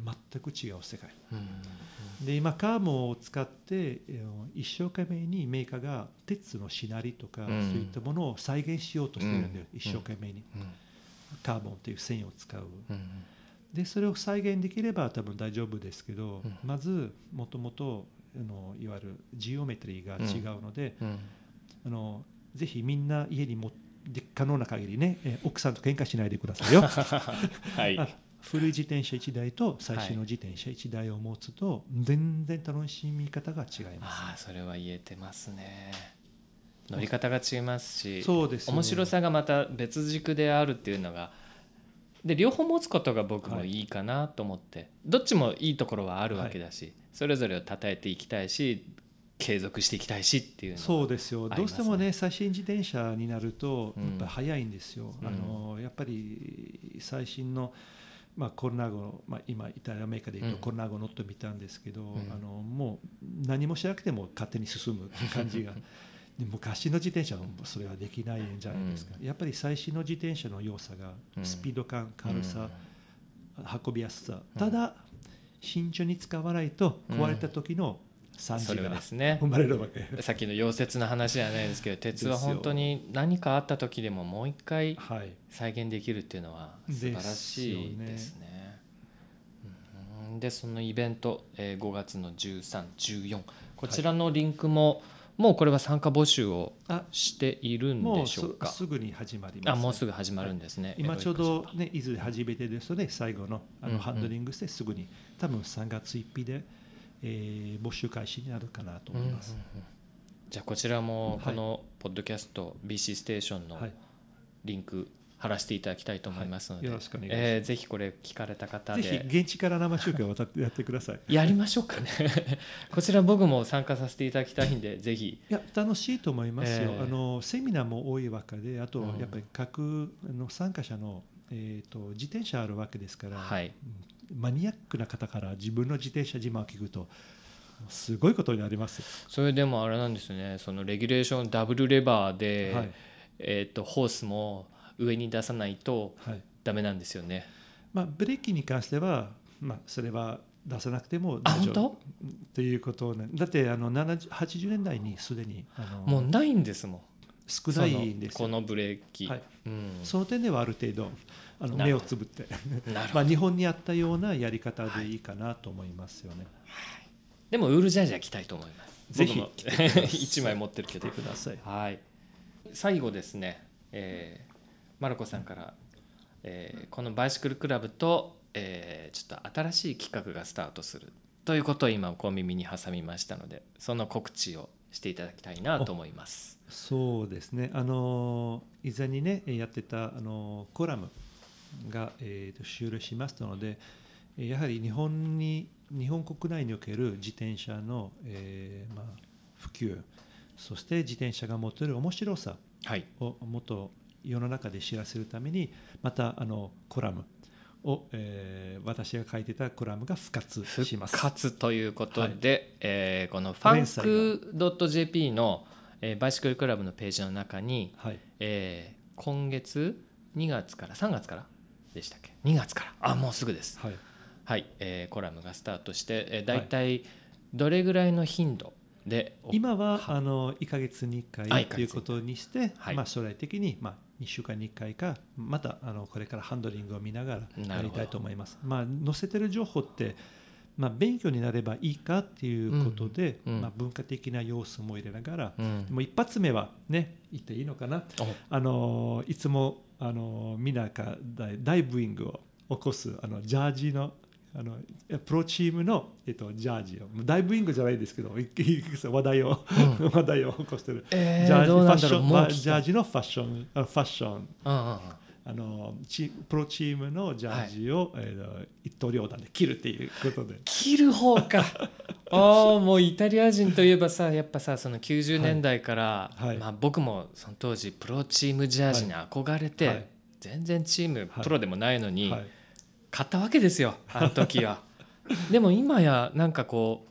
う全く違う世界、うん、で今カーボンを使って一生懸命にメーカーが鉄のしなりとか、うん、そういったものを再現しようとしてるんだよ、うん、一生懸命に、うんうんカーボンという繊維を使う、うん、でそれを再現できれば多分大丈夫ですけど、うん、まずもともといわゆるジオメトリーが違うので、うんうん、あのぜひみんな家にも可能な限りね、え奥さんと喧嘩しないでくださいよ、はい、古い自転車いちだいと最新の自転車いちだいを持つと全然楽しみ方が違います、ねはい、あそれは言えてますね。乗り方が違いますし、そうです、ね、面白さがまた別軸であるっていうのがで、両方持つことが僕もいいかなと思って、はい、どっちもいいところはあるわけだし、はい、それぞれをたたえていきたいし継続していきたいしっていうの、ね、そうですよ。どうしてもね最新自転車になるとやっぱ早いんですよ、うん、あのやっぱり最新の、まあ、コロナ後、まあ、今イタリアメーカーでいうとコロナ後乗ってみたんですけど、うん、あのもう何もしなくても勝手に進む感じが昔の自転車はそれはできないんじゃないですか、うん、やっぱり最新の自転車の良さがスピード感、軽さ、うん、運びやすさ、うん、ただ慎重に使わないと壊れた時の惨事が生まれるわけ、うんね、さっきの溶接の話じゃないですけど鉄は本当に何かあった時でももう一回再現できるっていうのは素晴らしいですね。ですね。でそのイベントごがつのじゅうさん、じゅうよんこちらのリンクも、はい、もうこれは参加募集をしているんでしょうか。もうすぐに始まります、ね、あもうすぐ始まるんですね、はい、今ちょうど、ね、伊豆で初めてですので最後 の, あのハンドリングしてすぐに、うんうん、多分さんがつついたちで、えー、募集開始になるかなと思います、うんうんうん、じゃあこちらもこのポッドキャスト ビーシー ステーションのリンク、はい、貼らせていただきたいと思いますので、はい、よろしくお願いします、えー、ぜひこれ聞かれた方でぜひ現地から生中継をやってくださいやりましょうかねこちら僕も参加させていただきたいんでぜひ。いや楽しいと思いますよ、えー、あのセミナーも多いわけで、あとやっぱり各の参加者の、うん、えー、と自転車あるわけですから、はい、マニアックな方から自分の自転車自慢を聞くとすごいことになります。それでもあれなんですね、そのレギュレーションダブルレバーで、はい、えー、とホースも上に出さないとダメなんですよね、はい、まあ、ブレーキに関しては、まあ、それは出さなくても大丈夫本当ということな、だってあのはちじゅうねんだいにすでにあのもうないんですもん、少ないんですよこのブレーキ、はい、うん、その点ではある程度あの目をつぶってまあ日本にあったようなやり方でいいかなと思いますよね、はい、でもウールジャージは着たいと思います。ぜひいちまい持ってるけどください、はい、最後ですね、えーマルコさんから、えー、このバイシクルクラブと、えー、ちょっと新しい企画がスタートするということを今小耳に挟みましたので、その告知をしていただきたいなと思います。そうですね、あの以前にねやってたあのコラムが、えー、と終了しますので、やはり日本に日本国内における自転車の、えーまあ、普及、そして自転車が持てる面白さをもっと、はい、世の中で知らせるためにまたあのコラムを、えー、私が書いてたコラムが復活します。復活ということで、はい、えー、この ファンクドットジェーピー の、えー、バイシクルクラブのページの中に、はい、えー、今月にがつからさんがつからでしたっけ、にがつからあもうすぐです、はいはい、えー、コラムがスタートして、えー、だいたいどれぐらいの頻度で今はあのいっかげつにいっかいということにして、はい、まあ、将来的にまあにしゅうかんにいっかいか、またあのこれからハンドリングを見ながらやりたいと思います、まあ、載せてる情報って、まあ、勉強になればいいかっていうことで、うんうん、まあ、文化的な要素も入れながら、うん、でも一発目はね言っていいのかな、あのいつもあのみんながダイブイングを起こすあのジャージのあのプロチームの、えっと、ジャージをダイブイングじゃないですけど話題を、うん、話題を起こしてる、えー、ジャージ、ファッション、まあ、ジャージのファッション、ファッション、ああのチプロチームのジャージを、はい、えー、一刀両断で切るっていうことで切る方かあもうイタリア人といえばさやっぱさそのきゅうじゅうねんだいから、はいはい、まあ、僕もその当時プロチームジャージに憧れて、はいはい、全然チームプロでもないのに、はいはい、買ったわけですよあの時はでも今やなんかこ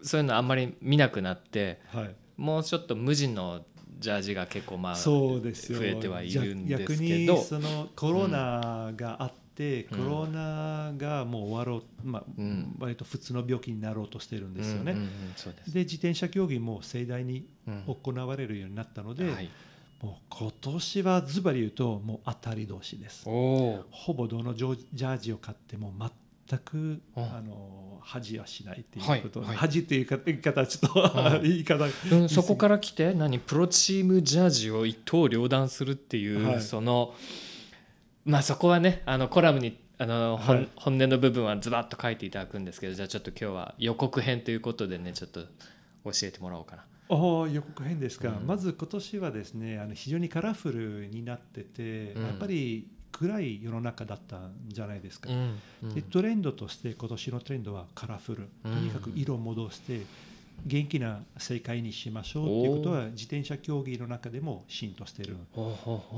うそういうのあんまり見なくなって、はい、もうちょっと無地のジャージが結構まあ増えてはいるんですけど、逆にそのコロナがあって、うん、コロナがもう終わろう、まあ、うん、割と普通の病気になろうとしてるんですよね、うんうんうん、そうです。で自転車競技も盛大に行われるようになったので、うん、はい、もう今年はズバリ言うともう当たり同士です。おほぼどのジャージを買っても全くあの恥はしないっていうこと、はいはい、恥っていう言い方はちょっと、はい、言い方、うん、そこから来て何プロチームジャージを一刀両断するっていう、はい、そのまあそこはねあのコラムにあの、はい、本音の部分はズバッと書いていただくんですけど、じゃあちょっと今日は予告編ということでねちょっと教えてもらおうかな。お予告編ですか、うん、まず今年はですねあの非常にカラフルになってて、うん、やっぱり暗い世の中だったんじゃないですか、うんうん、でトレンドとして今年のトレンドはカラフル、とにかく色を戻して元気な世界にしましょうということは自転車競技の中でも浸透しているん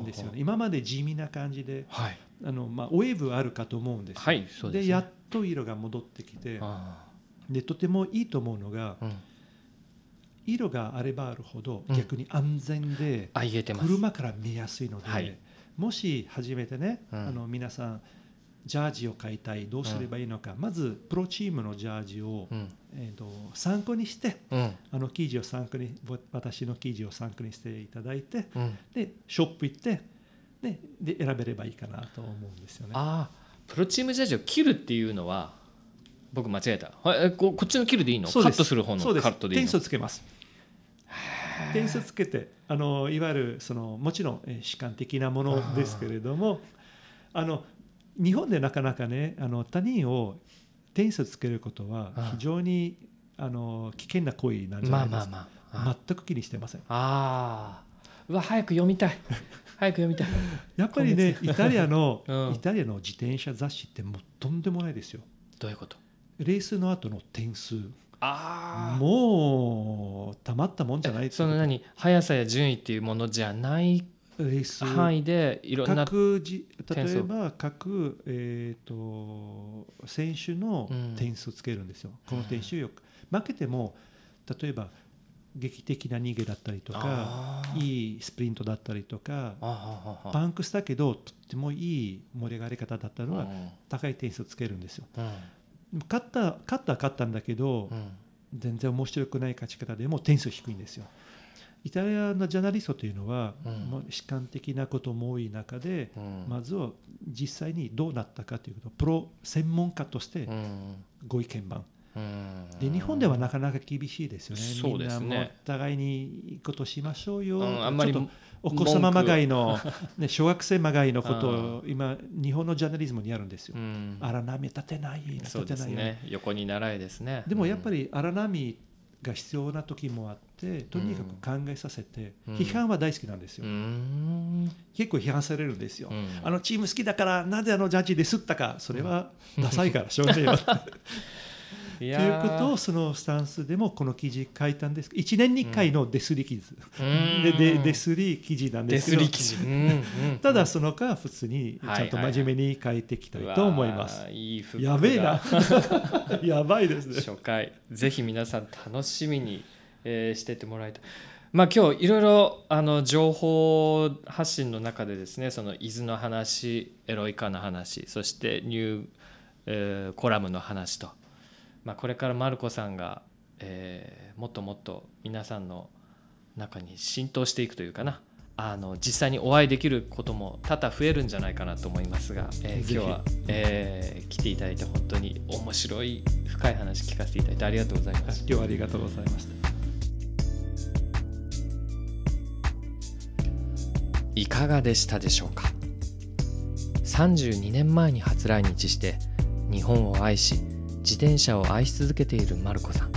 ですよね。今まで地味な感じで、はい、あのまあ、ウェーブあるかと思うんですよ、はい、そうですね、でやっと色が戻ってきて、でとてもいいと思うのが、うん、色があればあるほど逆に安全で、うん、車から見やすいので、はい、もし初めてね、うん、あの皆さんジャージを買いたい、どうすればいいのか、うん、まずプロチームのジャージを、うんえー、と参考にして、うん、あの記事を参考に私の記事を参考にしていただいて、うん、でショップ行って、ね、で選べればいいかなと思うんですよね。あ、プロチームジャージを切るっていうのは僕間違えた。え こ, こっちの切るでいいの？カットする方のカットでいいの？点数つけます。点数つけてあのいわゆるそのもちろん主観的なものですけれども、あの日本でなかなかねあの他人を点数つけることは非常にあの危険な行為なんじゃないですか、まあまあまあ、全く気にしてません。あうわ早く読みたい早く読みたいやっぱりねイタリアの、うん、イタリアの自転車雑誌ってもうとんでもないですよ。どういうこと？レースの後の点数、あもうたまったもんじゃない。その何速さや順位っていうものじゃない範囲でいろんな各じ例えば各、えー、と選手の点数をつけるんですよ、うん、この点数よく負けても例えば劇的な逃げだったりとかいいスプリントだったりとかパンクしたけどとってもいい盛り上がり方だったのは高い点数をつけるんですよ、うんうん勝った勝った勝ったんだけど、うん、全然面白くない勝ち方でも点数低いんですよ。イタリアのジャーナリストというのは、うん、主観的なことも多い中で、うん、まずは実際にどうなったかということをプロ専門家としてご意見番、うん、で日本ではなかなか厳しいですよね、うん、みんなもお互いにいいことしましょうよ、うん、あんまりちょっとお子様まがいの、ね、小学生まがいのことを今日本のジャーナリズムにあるんですよ、うん、荒波立てない立てない、ね、横に習いですね。でもやっぱり荒波が必要な時もあってとにかく考えさせて、うん、批判は大好きなんですよ、うん、結構批判されるんですよ、うん、あのチーム好きだからなぜあのジャッジですったか、それはダサいからしょうがないよということをそのスタンスでもこの記事書いたんです。いちねんにいっかいのデスリ記事、うん、ででデスリ記事なんですけど、デスリ記事、うんうん、ただその間普通にちゃんと真面目に書いていきたいと思います、はいはいはい、いい服だやべえなやばいですね。初回ぜひ皆さん楽しみにしてってもらいたい。まあ、今日いろいろあの情報発信の中でですね、その伊豆の話、エロイカの話、そしてニュー、えー、コラムの話と、まあ、これからマルコさんがえもっともっと皆さんの中に浸透していくというかな、あの実際にお会いできることも多々増えるんじゃないかなと思いますが、え今日はえ来ていただいて本当に面白い深い話聞かせていただいてありがとうございます。今日はありがとうございました。いかがでしたでしょうか。さんじゅうにねんまえに初来日して日本を愛し自転車を愛し続けているマルコさん、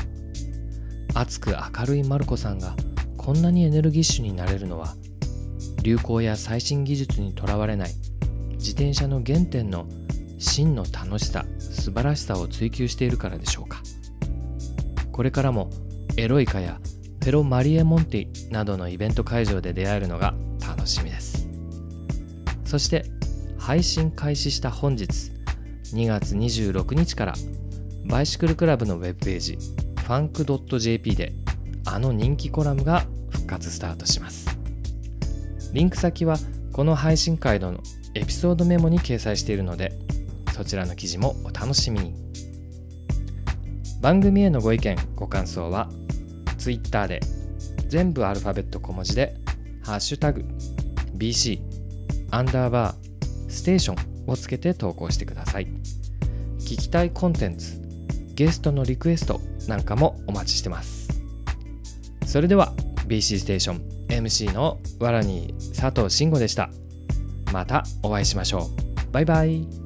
熱く明るいマルコさんがこんなにエネルギッシュになれるのは、流行や最新技術にとらわれない自転車の原点の真の楽しさ、素晴らしさを追求しているからでしょうか。これからもエロイカやペロマリエモンティなどのイベント会場で出会えるのが楽しみです。そして配信開始した本日にがつにじゅうろくにちからバイシクルクラブのウェブページ ファンクドットジェーピー であの人気コラムが復活スタートします。リンク先はこの配信回のエピソードメモに掲載しているので、そちらの記事もお楽しみに。番組へのご意見ご感想は Twitter で全部アルファベット小文字でハッシュタグ ビーシー アンダーバーステーションをつけて投稿してください。聞きたいコンテンツ、ゲストのリクエストなんかもお待ちしてます。それでは ビーシー ステーション エムシー のわらに佐藤慎吾でした。またお会いしましょう。バイバイ。